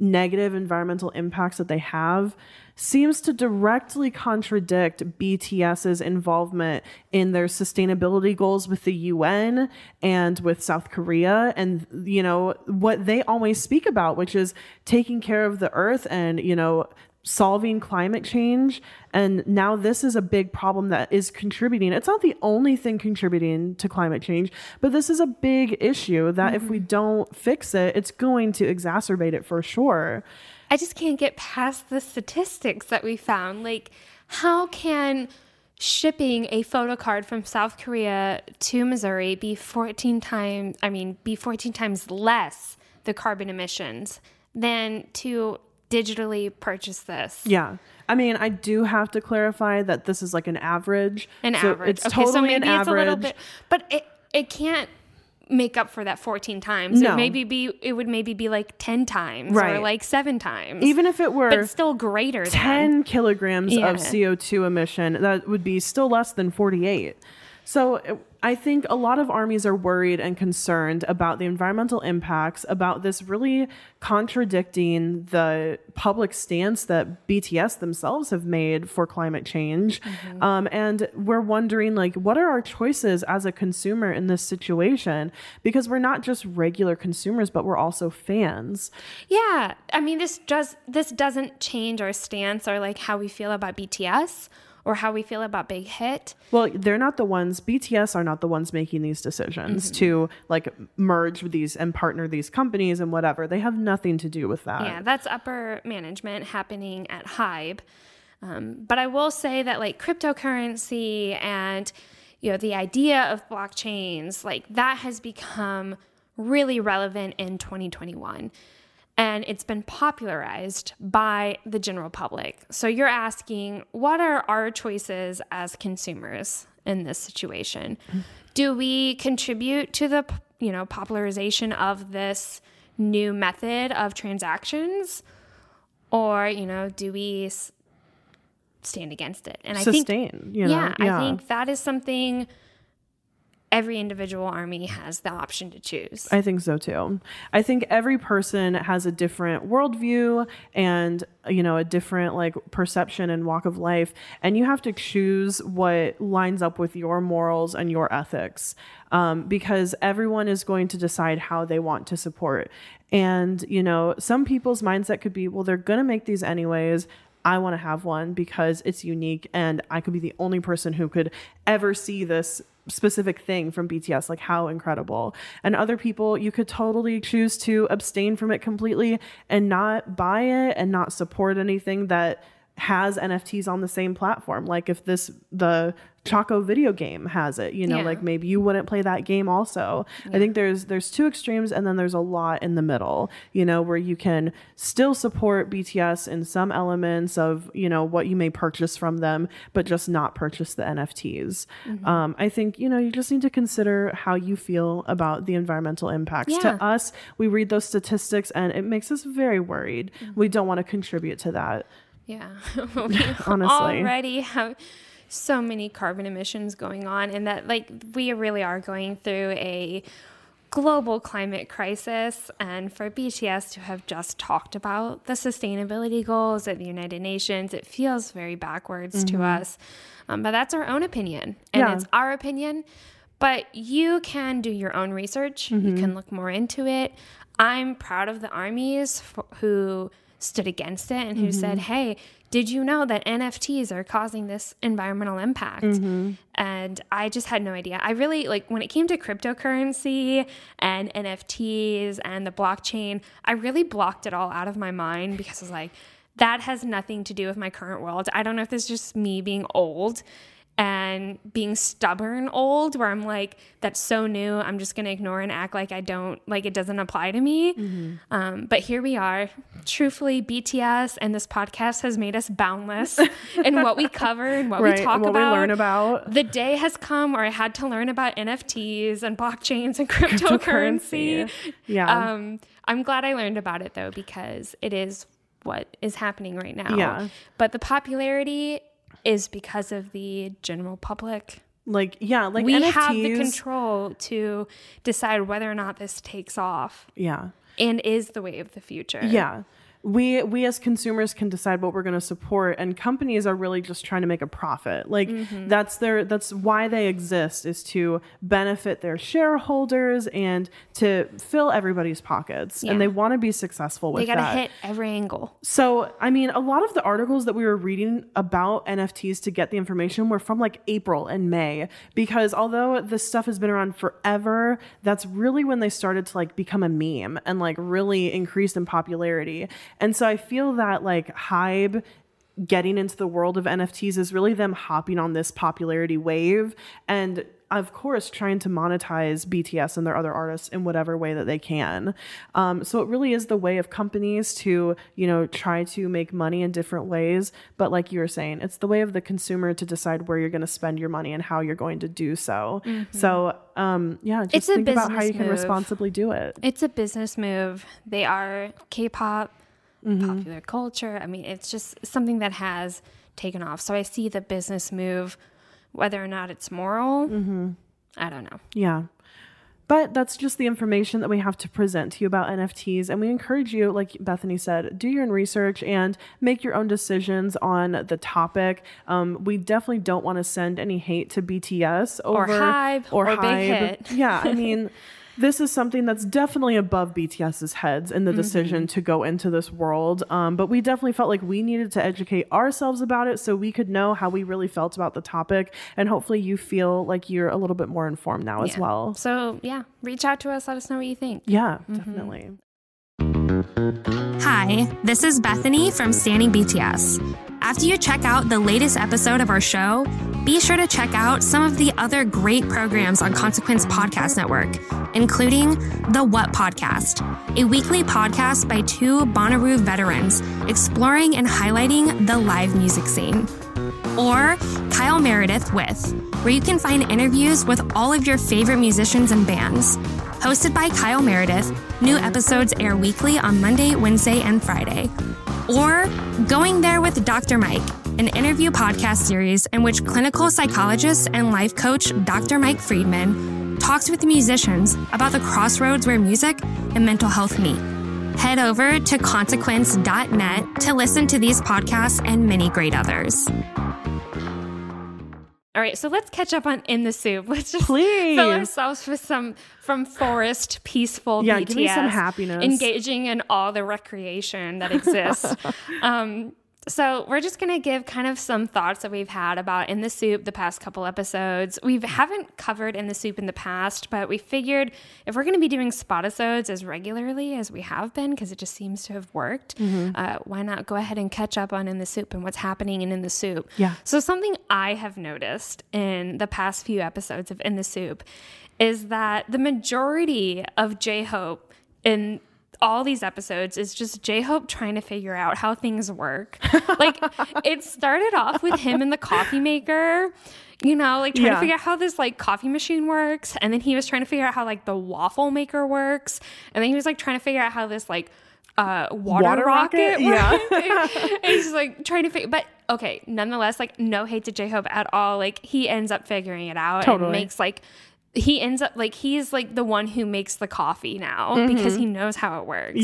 negative environmental impacts that they have, seems to directly contradict BTS's involvement in their sustainability goals with the UN and with South Korea and, you know, what they always speak about, which is taking care of the earth and, you know, solving climate change. And now this is a big problem that is contributing. It's not the only thing contributing to climate change, but this is a big issue that if we don't fix it, it's going to exacerbate it for sure. I just can't get past the statistics that we found. Like, how can shipping a photo card from South Korea to Missouri be 14 times less the carbon emissions than to digitally purchase this? Yeah. I mean, I do have to clarify that this is like an average. It's okay, totally so maybe an average. It's a little bit, but it can't make up for that 14 times. No. It would maybe be like 10 times or like 7 times. Even if it were but still greater 10 kilograms of CO2 emission, that would be still less than 48. So I think a lot of ARMYs are worried and concerned about the environmental impacts, about this really contradicting the public stance that BTS themselves have made for climate change. And we're wondering, like, what are our choices as a consumer in this situation? Because we're not just regular consumers, but we're also fans. Yeah. I mean, this doesn't change our stance or like how we feel about BTS. Or how we feel about Big Hit. Well, BTS are not the ones making these decisions to like merge with these and partner these companies and whatever. They have nothing to do with that. Yeah, that's upper management happening at HYBE. But I will say that like cryptocurrency and, you know, the idea of blockchains, like that has become really relevant in 2021. And it's been popularized by the general public. So you're asking, what are our choices as consumers in this situation? Do we contribute to the, you know, popularization of this new method of transactions? Or, you know, do we stand against it? And I think that is something every individual ARMY has the option to choose. I think so too. I think every person has a different worldview and, you know, a different like perception and walk of life. And you have to choose what lines up with your morals and your ethics, because everyone is going to decide how they want to support. And, you know, some people's mindset could be, well, they're going to make these anyways. I want to have one because it's unique and I could be the only person who could ever see this specific thing from BTS, like how incredible. And other people, you could totally choose to abstain from it completely and not buy it and not support anything that has NFTs on the same platform. Like if the Chakho video game has it, you know, like maybe you wouldn't play that game also. I think there's two extremes and then there's a lot in the middle, you know, where you can still support BTS in some elements of, you know, what you may purchase from them, but just not purchase the NFTs. I think, you know, you just need to consider how you feel about the environmental impacts. To us, we read those statistics and it makes us very worried. We don't want to contribute to that. Yeah, we honestly already have so many carbon emissions going on, and that like we really are going through a global climate crisis. And for BTS to have just talked about the sustainability goals at the United Nations, it feels very backwards to us. But that's our own opinion, and it's our opinion. But you can do your own research. You can look more into it. I'm proud of the ARMYs who stood against it and who said, hey, did you know that NFTs are causing this environmental impact? And I just had no idea. I really, like, when it came to cryptocurrency and NFTs and the blockchain, I really blocked it all out of my mind because I was like, that has nothing to do with my current world. I don't know if this is just me being old and being stubborn old, where I'm like, that's so new, I'm just going to ignore and act like I don't, like it doesn't apply to me. But here we are. Truthfully, BTS and this podcast has made us boundless in what we cover and what we talk about. What we learn about. The day has come where I had to learn about NFTs and blockchains and cryptocurrency. Yeah. I'm glad I learned about it though, because it is what is happening right now. Yeah. But the popularity is because of the general public. Like, yeah, like we NFTs have the control to decide whether or not this takes off. Yeah. And is the way of the future. Yeah. We as consumers can decide what we're going to support, and companies are really just trying to make a profit. Like that's why they exist, is to benefit their shareholders and to fill everybody's pockets. Yeah. And they want to be successful with that. They got to hit every angle. So, I mean, a lot of the articles that we were reading about NFTs to get the information were from like April and May, because although this stuff has been around forever, that's really when they started to like become a meme and like really increased in popularity. And so I feel that like HYBE getting into the world of NFTs is really them hopping on this popularity wave and of course trying to monetize BTS and their other artists in whatever way that they can. So it really is the way of companies to, you know, try to make money in different ways. But like you were saying, it's the way of the consumer to decide where you're going to spend your money and how you're going to do so. So yeah, just think about how you can responsibly do it. It's a business move. They are K-pop. Popular culture. I mean, it's just something that has taken off. So I see the business move, whether or not it's moral. I don't know. Yeah. But that's just the information that we have to present to you about NFTs. And we encourage you, like Bethany said, do your own research and make your own decisions on the topic. We definitely don't want to send any hate to BTS over, or HYBE or Big Hit. Yeah. I mean, this is something that's definitely above BTS's heads in the decision to go into this world. But we definitely felt like we needed to educate ourselves about it so we could know how we really felt about the topic. And hopefully you feel like you're a little bit more informed now as well. So yeah, reach out to us. Let us know what you think. Yeah, definitely. Hi, this is Bethany from Standing BTS. After you check out the latest episode of our show, be sure to check out some of the other great programs on Consequence Podcast Network, including The What Podcast, a weekly podcast by two Bonnaroo veterans exploring and highlighting the live music scene, or Kyle Meredith With, where you can find interviews with all of your favorite musicians and bands. Hosted by Kyle Meredith, new episodes air weekly on Monday, Wednesday, and Friday. Or Going There with Dr. Mike, an interview podcast series in which clinical psychologist and life coach Dr. Mike Friedman talks with musicians about the crossroads where music and mental health meet. Head over to consequence.net to listen to these podcasts and many great others. All right, so let's catch up on In the Soup. Let's just fill ourselves with some from forest, peaceful BTS. Give me some happiness. Engaging in all the recreation that exists. So we're just going to give kind of some thoughts that we've had about In the Soup the past couple episodes. We haven't covered In the Soup in the past, but we figured if we're going to be doing spot-episodes as regularly as we have been, because it just seems to have worked, why not go ahead and catch up on In the Soup and what's happening in the Soup. Yeah. So something I have noticed in the past few episodes of In the Soup is that the majority of J-Hope in all these episodes is just J-Hope trying to figure out how things work. Like, it started off with him in the coffee maker, you know, like trying to figure out how this like coffee machine works. And then he was trying to figure out how like the waffle maker works. And then he was like trying to figure out how this like water rocket works. And he's like trying to figure, but okay. Nonetheless, like no hate to J-Hope at all. Like he ends up figuring it out and makes like, he ends up like he's like the one who makes the coffee now because he knows how it works.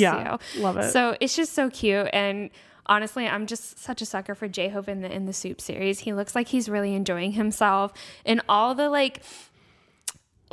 Love it. So it's just so cute. And honestly, I'm just such a sucker for J-Hope in the Soup series. He looks like he's really enjoying himself, and all the like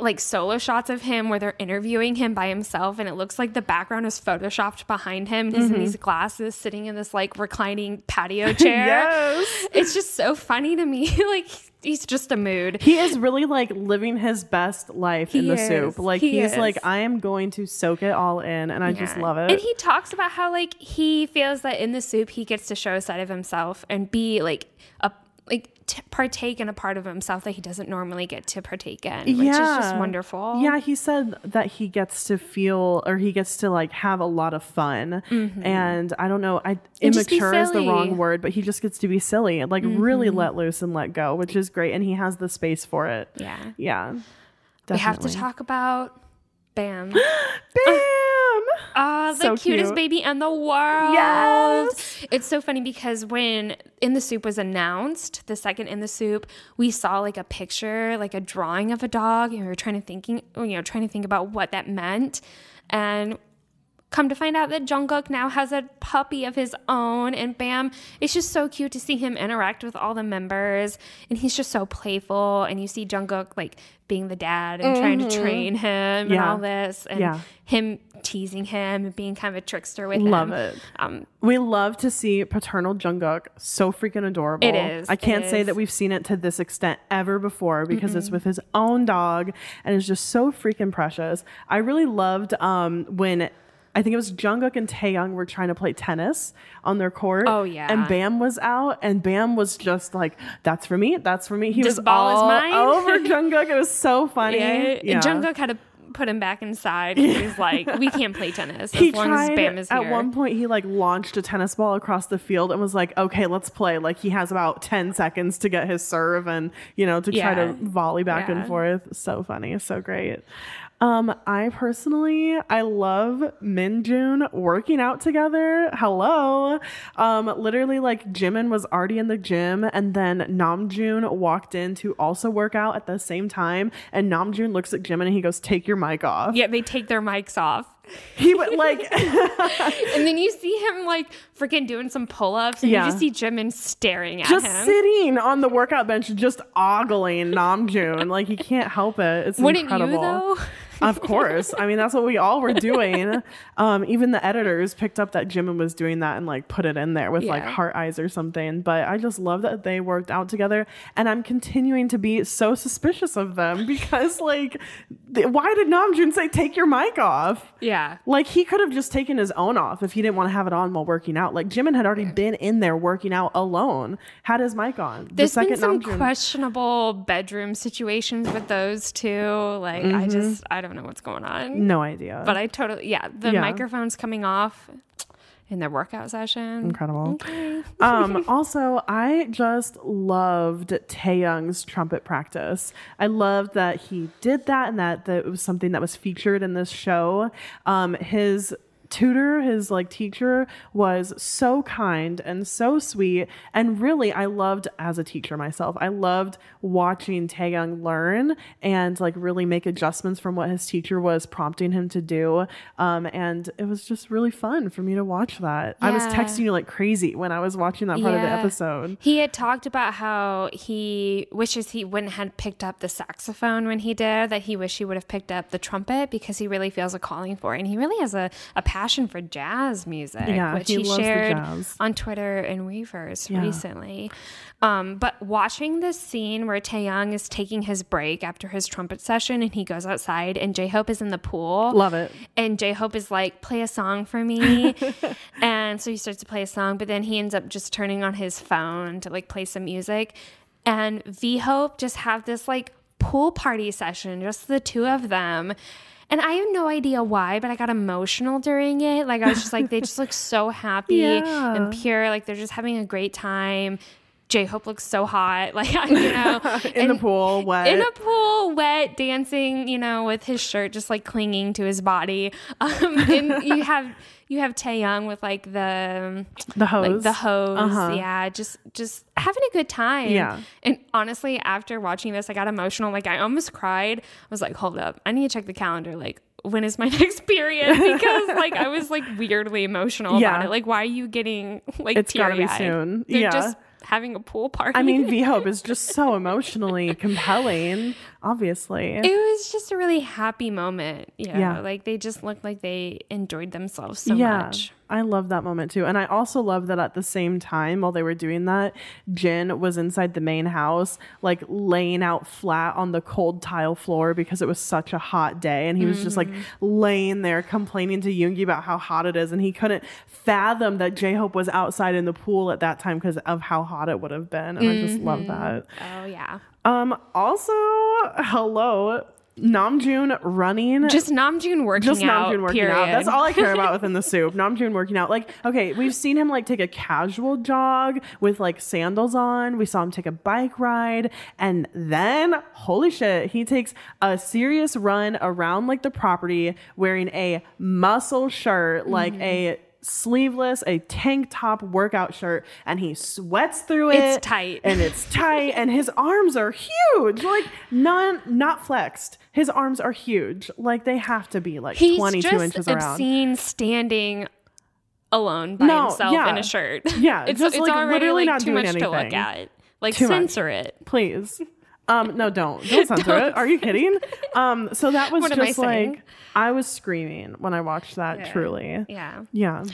like solo shots of him where they're interviewing him by himself, and it looks like the background is photoshopped behind him. He's in these glasses sitting in this like reclining patio chair. Yes. It's just so funny to me. Like, he's just a mood. He is really like living his best life in the soup. Like he's like, I am going to soak it all in, and I just love it. And he talks about how like he feels that in the soup he gets to show a side of himself and be like a partake in a part of himself that he doesn't normally get to partake in, which is just wonderful. Yeah, he said that he gets to feel, or he gets to like have a lot of fun, and I don't know, immature is the wrong word, but he just gets to be silly and like really let loose and let go, which is great, and he has the space for it. Yeah, definitely. We have to talk about Bam. Bam! So the cutest baby in the world. Yes. It's so funny because when In the Soup was announced, the second In the Soup, we saw like a picture, like a drawing of a dog, and we were trying to think about what that meant. And come to find out that Jungkook now has a puppy of his own, and Bam, it's just so cute to see him interact with all the members, and he's just so playful, and you see Jungkook like being the dad and trying to train him and all this, and him teasing him and being kind of a trickster with him. Love it. We love to see paternal Jungkook. So freaking adorable. It is. I can't say that we've seen it to this extent ever before, because it's with his own dog, and it's just so freaking precious. I really loved when I think it was Jungkook and Taehyung were trying to play tennis on their court. Oh, yeah. And Bam was out, and Bam was just like, that's for me. That's for me. He was all over Jungkook. It was so funny. Yeah. And Jungkook had to put him back inside. He was like, we can't play tennis as long as Bam is here. At one point, he like launched a tennis ball across the field and was like, okay, let's play. Like, he has about 10 seconds to get his serve and, you know, to try to volley back and forth. So funny. So great. I love Namjoon working out together. Hello. Literally like Jimin was already in the gym, and then Namjoon walked in to also work out at the same time. And Namjoon looks at Jimin and he goes, take your mic off. Yeah. They take their mics off. He would like, and then you see him like freaking doing some pull-ups, and you just see Jimin staring at him, just sitting on the workout bench, just ogling Namjoon. Like, he can't help it. It's incredible. Wouldn't you though? Of course. I mean, that's what we all were doing. Even the editors picked up that Jimin was doing that and like put it in there with like heart eyes or something. But I just love that they worked out together, and I'm continuing to be so suspicious of them because like, why did Namjoon say take your mic off? Yeah. Like, he could have just taken his own off if he didn't want to have it on while working out. Like, Jimin had already been in there working out alone, had his mic on. There's been some questionable bedroom situations with those two. Like, I don't know what's going on. No idea. But I totally, the microphone's coming off in their workout session. Incredible. Okay. Also, I just loved Taehyung's trumpet practice. I loved that he did that, and that it was something that was featured in this show. His tutor, his like teacher, was so kind and so sweet, and really I loved, as a teacher myself, I loved watching Taehyung learn and like really make adjustments from what his teacher was prompting him to do, and it was just really fun for me to watch that. I was texting you like crazy when I was watching that part of the episode. He had talked about how he wishes he wouldn't have picked up the saxophone when he did, that he wished he would have picked up the trumpet because he really feels a calling for it, and he really has a passion for jazz music, which he shared on Twitter and Weverse recently. But watching this scene where Taehyung is taking his break after his trumpet session, and he goes outside, and J-Hope is in the pool. Love it. And J-Hope is like, play a song for me. And so he starts to play a song, but then he ends up just turning on his phone to like play some music. And V-Hope just have this like pool party session, just the two of them. And I have no idea why, but I got emotional during it. Like, I was just like, they just look so happy and pure. Like, they're just having a great time. J-Hope looks so hot. Like, you know. In a pool, wet, dancing, you know, with his shirt just, like, clinging to his body. And you have Taehyung with, like, the hose. Like, the hose. Yeah, just having a good time. Yeah. And honestly, after watching this, I got emotional. Like, I almost cried. I was like, hold up. I need to check the calendar. Like, when is my next period? Because like, I was like weirdly emotional about it. Like, why are you getting like, it's gotta be soon. They're just having a pool party. I mean, V-Hope is just so emotionally compelling, obviously. It was just a really happy moment. Yeah. Like, they just looked like they enjoyed themselves so much. I love that moment too. And I also love that at the same time, while they were doing that, Jin was inside the main house, like laying out flat on the cold tile floor because it was such a hot day. And he was just like laying there complaining to Yoongi about how hot it is. And he couldn't fathom that J-Hope was outside in the pool at that time because of how hot it would have been. And I just love that. Oh yeah. Also, hello, Namjoon running. Just Namjoon working out. That's all I care about within the soup. Namjoon working out. Like, okay, we've seen him like take a casual jog with like sandals on. We saw him take a bike ride. And then, holy shit, he takes a serious run around like the property wearing a muscle shirt, like a sleeveless, a tank top workout shirt, and he sweats through it. It's tight and his arms are huge, like not flexed. His arms are huge, like they have to be like 22 inches around. He's just obscene standing alone by himself in a shirt. Yeah, it's like literally like not doing anything. Too much to look at. Like censor it, please. No, don't censor it. Are you kidding? So that was just like, I was screaming when I watched that. Yeah. Truly. Yeah. Yeah.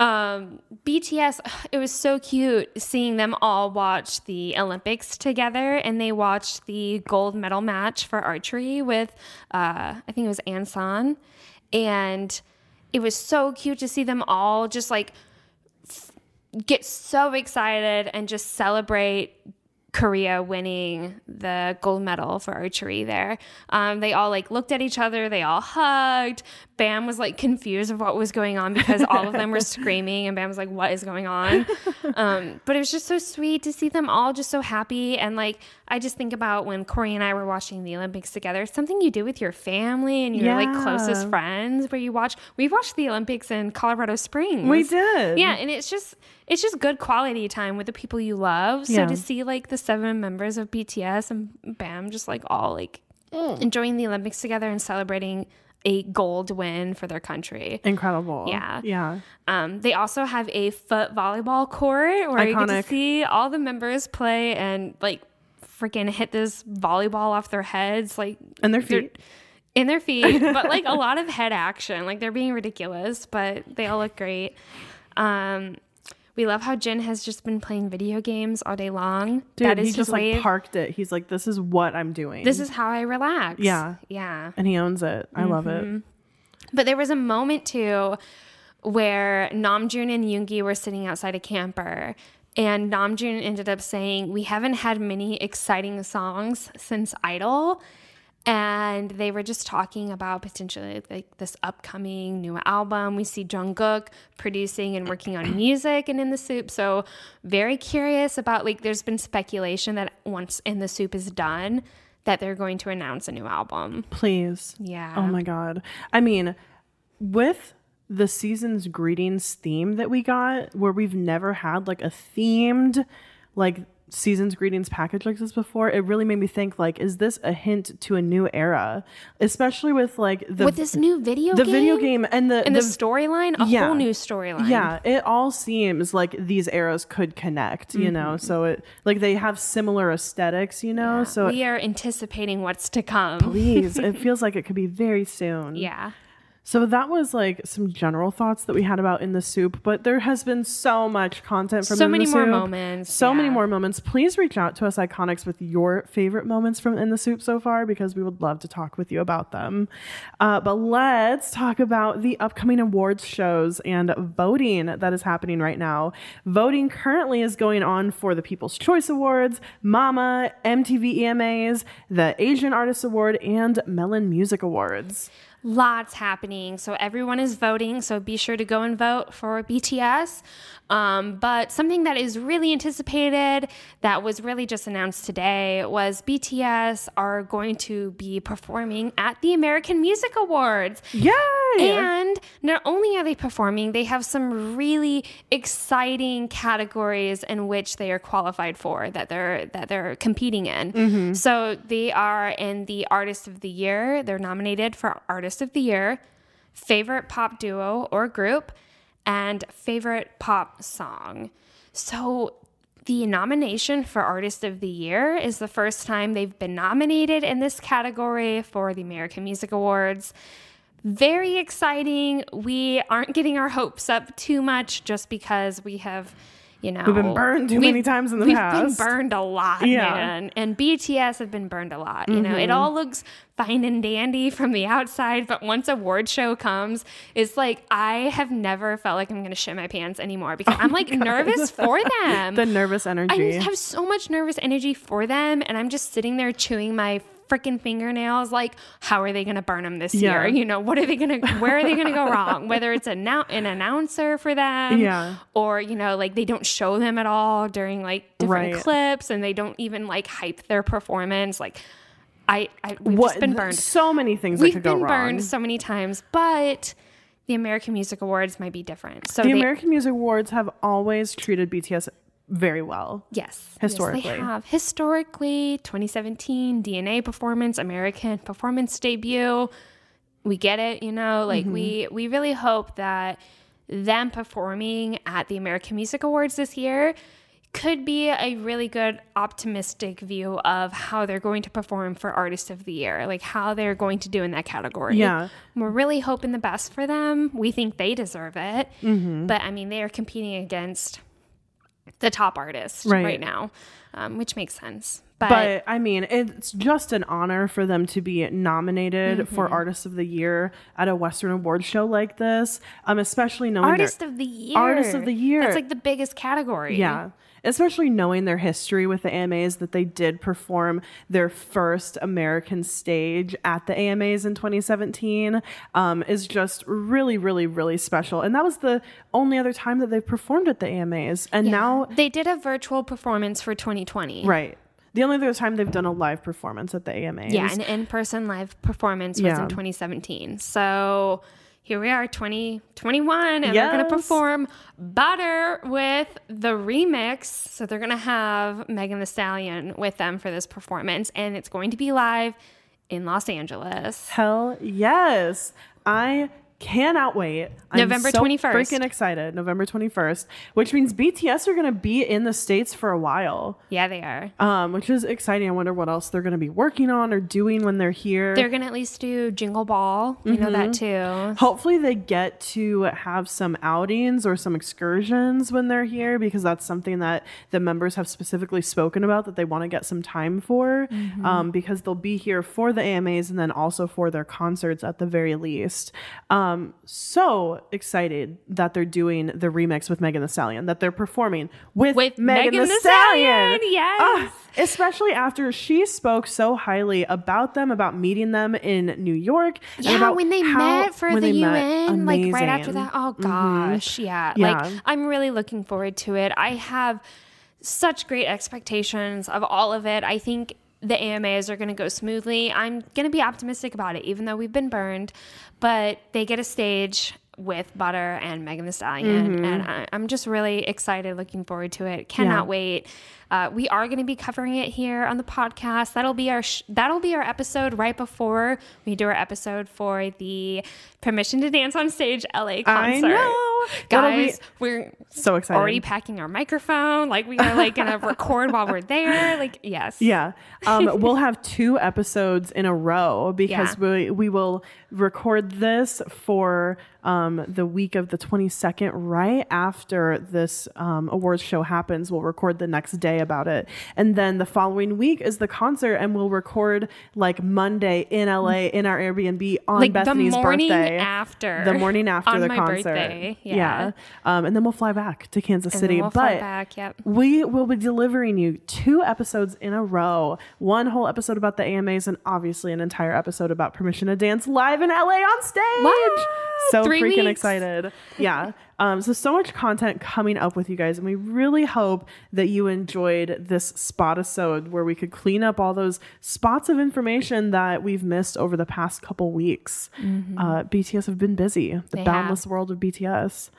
BTS, it was so cute seeing them all watch the Olympics together, and they watched the gold medal match for archery with, I think it was Ansan. And it was so cute to see them all just like get so excited and just celebrate Korea winning the gold medal for archery there. They all like looked at each other. They all hugged. Bam was like confused of what was going on because all of them were screaming, and Bam was like, what is going on? But it was just so sweet to see them all just so happy. And like, I just think about when Corey and I were watching the Olympics together, something you do with your family and your like closest friends, where you watch, we watched the Olympics in Colorado Springs. We did. Yeah. And it's just good quality time with the people you love. So to see like the 7 members of BTS and Bam just like all like enjoying the Olympics together and celebrating a gold win for their country. Incredible. Yeah. Yeah. They also have a foot volleyball court where you get to see all the members play and like freaking hit this volleyball off their heads. Like, and their feet. In their feet. But like a lot of head action. Like they're being ridiculous, but they all look great. We love how Jin has just been playing video games all day long. Dude, that is he just like parked it. He's like, this is what I'm doing. This is how I relax. Yeah. Yeah. And he owns it. I love it. But there was a moment too where Namjoon and Yoongi were sitting outside a camper, and Namjoon ended up saying, we haven't had many exciting songs since Idol. And they were just talking about potentially like this upcoming new album. We see Jungkook producing and working on music and In the Soup. So very curious about like, there's been speculation that once In the Soup is done, that they're going to announce a new album. Please. Yeah. Oh my God. I mean, with the Season's Greetings theme that we got, where we've never had like a themed, like Season's Greetings package like this before, it really made me think, like, is this a hint to a new era, especially with like with this new video game and the storyline, whole new storyline. Yeah, it all seems like these eras could connect, you know, so it like they have similar aesthetics, you know, so we are anticipating what's to come. Please. It feels like it could be very soon. Yeah. So that was like some general thoughts that we had about In the Soup, but there has been so much content from In the Soup. So many more moments. So many more moments. Please reach out to us, Iconics, with your favorite moments from In the Soup so far, because we would love to talk with you about them. But let's talk about the upcoming awards shows and voting that is happening right now. Voting currently is going on for the People's Choice Awards, MAMA, MTV EMAs, the Asian Artist Award, and Melon Music Awards. Lots happening. So everyone is voting. So be sure to go and vote for BTS. But something that is really anticipated that was really just announced today was BTS are going to be performing at the American Music Awards. Yay! And not only are they performing, they have some really exciting categories in which they are qualified for that they're competing in. Mm-hmm. So they are in the Artist of the Year. They're nominated for Artist of the Year, Favorite Pop Duo or Group, and Favorite Pop Song. So The nomination for Artist of the Year is the first time they've been nominated in this category for the American Music Awards. Very exciting. We aren't getting our hopes up too much just because we have, you know... We've been burned too many times in the past. We've been burned a lot, man. And BTS have been burned a lot. You know, it all looks fine and dandy from the outside, but once award show comes, it's like, I have never felt like I'm going to shit my pants anymore because I'm like nervous for them. The nervous energy. I have so much nervous energy for them, and I'm just sitting there chewing my freaking fingernails like, how are they going to burn them this year? You know, what are they going to, where are they going to go wrong? Whether it's an announcer for them or, you know, like they don't show them at all during like different clips, and they don't even like hype their performance. Like we've just been burned. So many things that could go wrong. We've been burned so many times, but the American Music Awards might be different. So the American Music Awards have always treated BTS very well. Yes. Historically. Yes, they have. Historically, 2017, DNA performance, American performance debut. We get it, you know, like we really hope that them performing at the American Music Awards this year could be a really good optimistic view of how they're going to perform for Artist of the Year, like how they're going to do in that category. Yeah. We're really hoping the best for them. We think they deserve it. But I mean, they are competing against the top artist right now, which makes sense. But I mean, it's just an honor for them to be nominated for Artist of the Year at a Western award show like this, especially knowing Artist of the Year. That's like the biggest category. Yeah. Especially knowing their history with the AMAs, that they did perform their first American stage at the AMAs in 2017, is just really, really, really special. And that was the only other time that they've performed at the AMAs. And now... They did a virtual performance for 2020. Right. The only other time they've done a live performance at the AMAs. Yeah, an in-person live performance was in 2017. So... Here we are, 2021, and they're going to perform Butter with the remix. So they're going to have Megan Thee Stallion with them for this performance, and it's going to be live in Los Angeles. Hell yes. I cannot wait. November 21st. I'm so freaking excited. November 21st, which means BTS are going to be in the States for a while. Yeah, they are. Which is exciting. I wonder what else they're going to be working on or doing when they're here. They're going to at least do Jingle Ball. We know that too. Hopefully they get to have some outings or some excursions when they're here, because that's something that the members have specifically spoken about that they want to get some time for, because they'll be here for the AMAs and then also for their concerts at the very least. So excited that they're doing the remix with Megan Thee Stallion, that they're performing with Megan Thee Stallion. Yes. Especially after she spoke so highly about them, about meeting them in New York. Yeah, about when they met for the UN, like right after that. Oh gosh. Yeah. Like I'm really looking forward to it. I have such great expectations of all of it. I think the AMAs are going to go smoothly. I'm going to be optimistic about it, even though we've been burned. But they get a stage with Butter and Megan Thee Stallion. And I'm just really excited, looking forward to it. Cannot wait. We are going to be covering it here on the podcast. That'll be our that'll be our episode right before we do our episode for the Permission to Dance on Stage LA concert. I know, guys, we're so excited. Already packing our microphone, like we are like going to record while we're there. Like we'll have two episodes in a row because we will record this for the week of the 22nd, right after this awards show happens. We'll record the next day about it, and then the following week is the concert, and we'll record like Monday in LA in our Airbnb on like Bethany's birthday, the morning after the concert. Birthday, and then we'll fly back to Kansas City. We will be delivering you two episodes in a row, one whole episode about the AMAs, and obviously an entire episode about Permission to Dance live in LA on stage. What? So freaking excited. Yeah. So much content coming up with you guys, and we really hope that you enjoyed this spotisode where we could clean up all those spots of information that we've missed over the past couple weeks. BTS have been busy. Boundless world of BTS.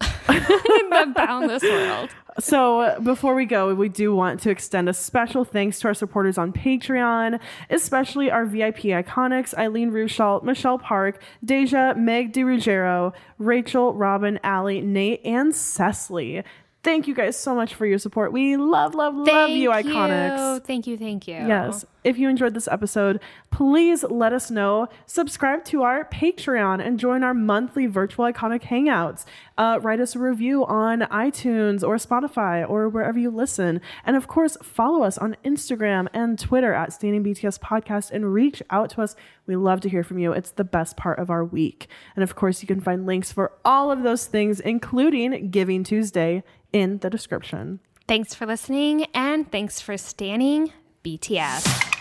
The boundless world. So before we go, we do want to extend a special thanks to our supporters on Patreon, especially our VIP iconics, Eileen Ruschalt, Michelle Park, Deja, Meg DiRuggiero, Rachel, Robin, Allie, Nate, and Cecily. Thank you guys so much for your support. We love you, Iconics. Thank you. Yes. If you enjoyed this episode, please let us know. Subscribe to our Patreon and join our monthly virtual Iconic Hangouts. Write us a review on iTunes or Spotify or wherever you listen. And of course, follow us on Instagram and Twitter at Standing BTS Podcast and reach out to us. We love to hear from you. It's the best part of our week. And of course, you can find links for all of those things, including Giving Tuesday, in the description. Thanks for listening, and thanks for standing BTS.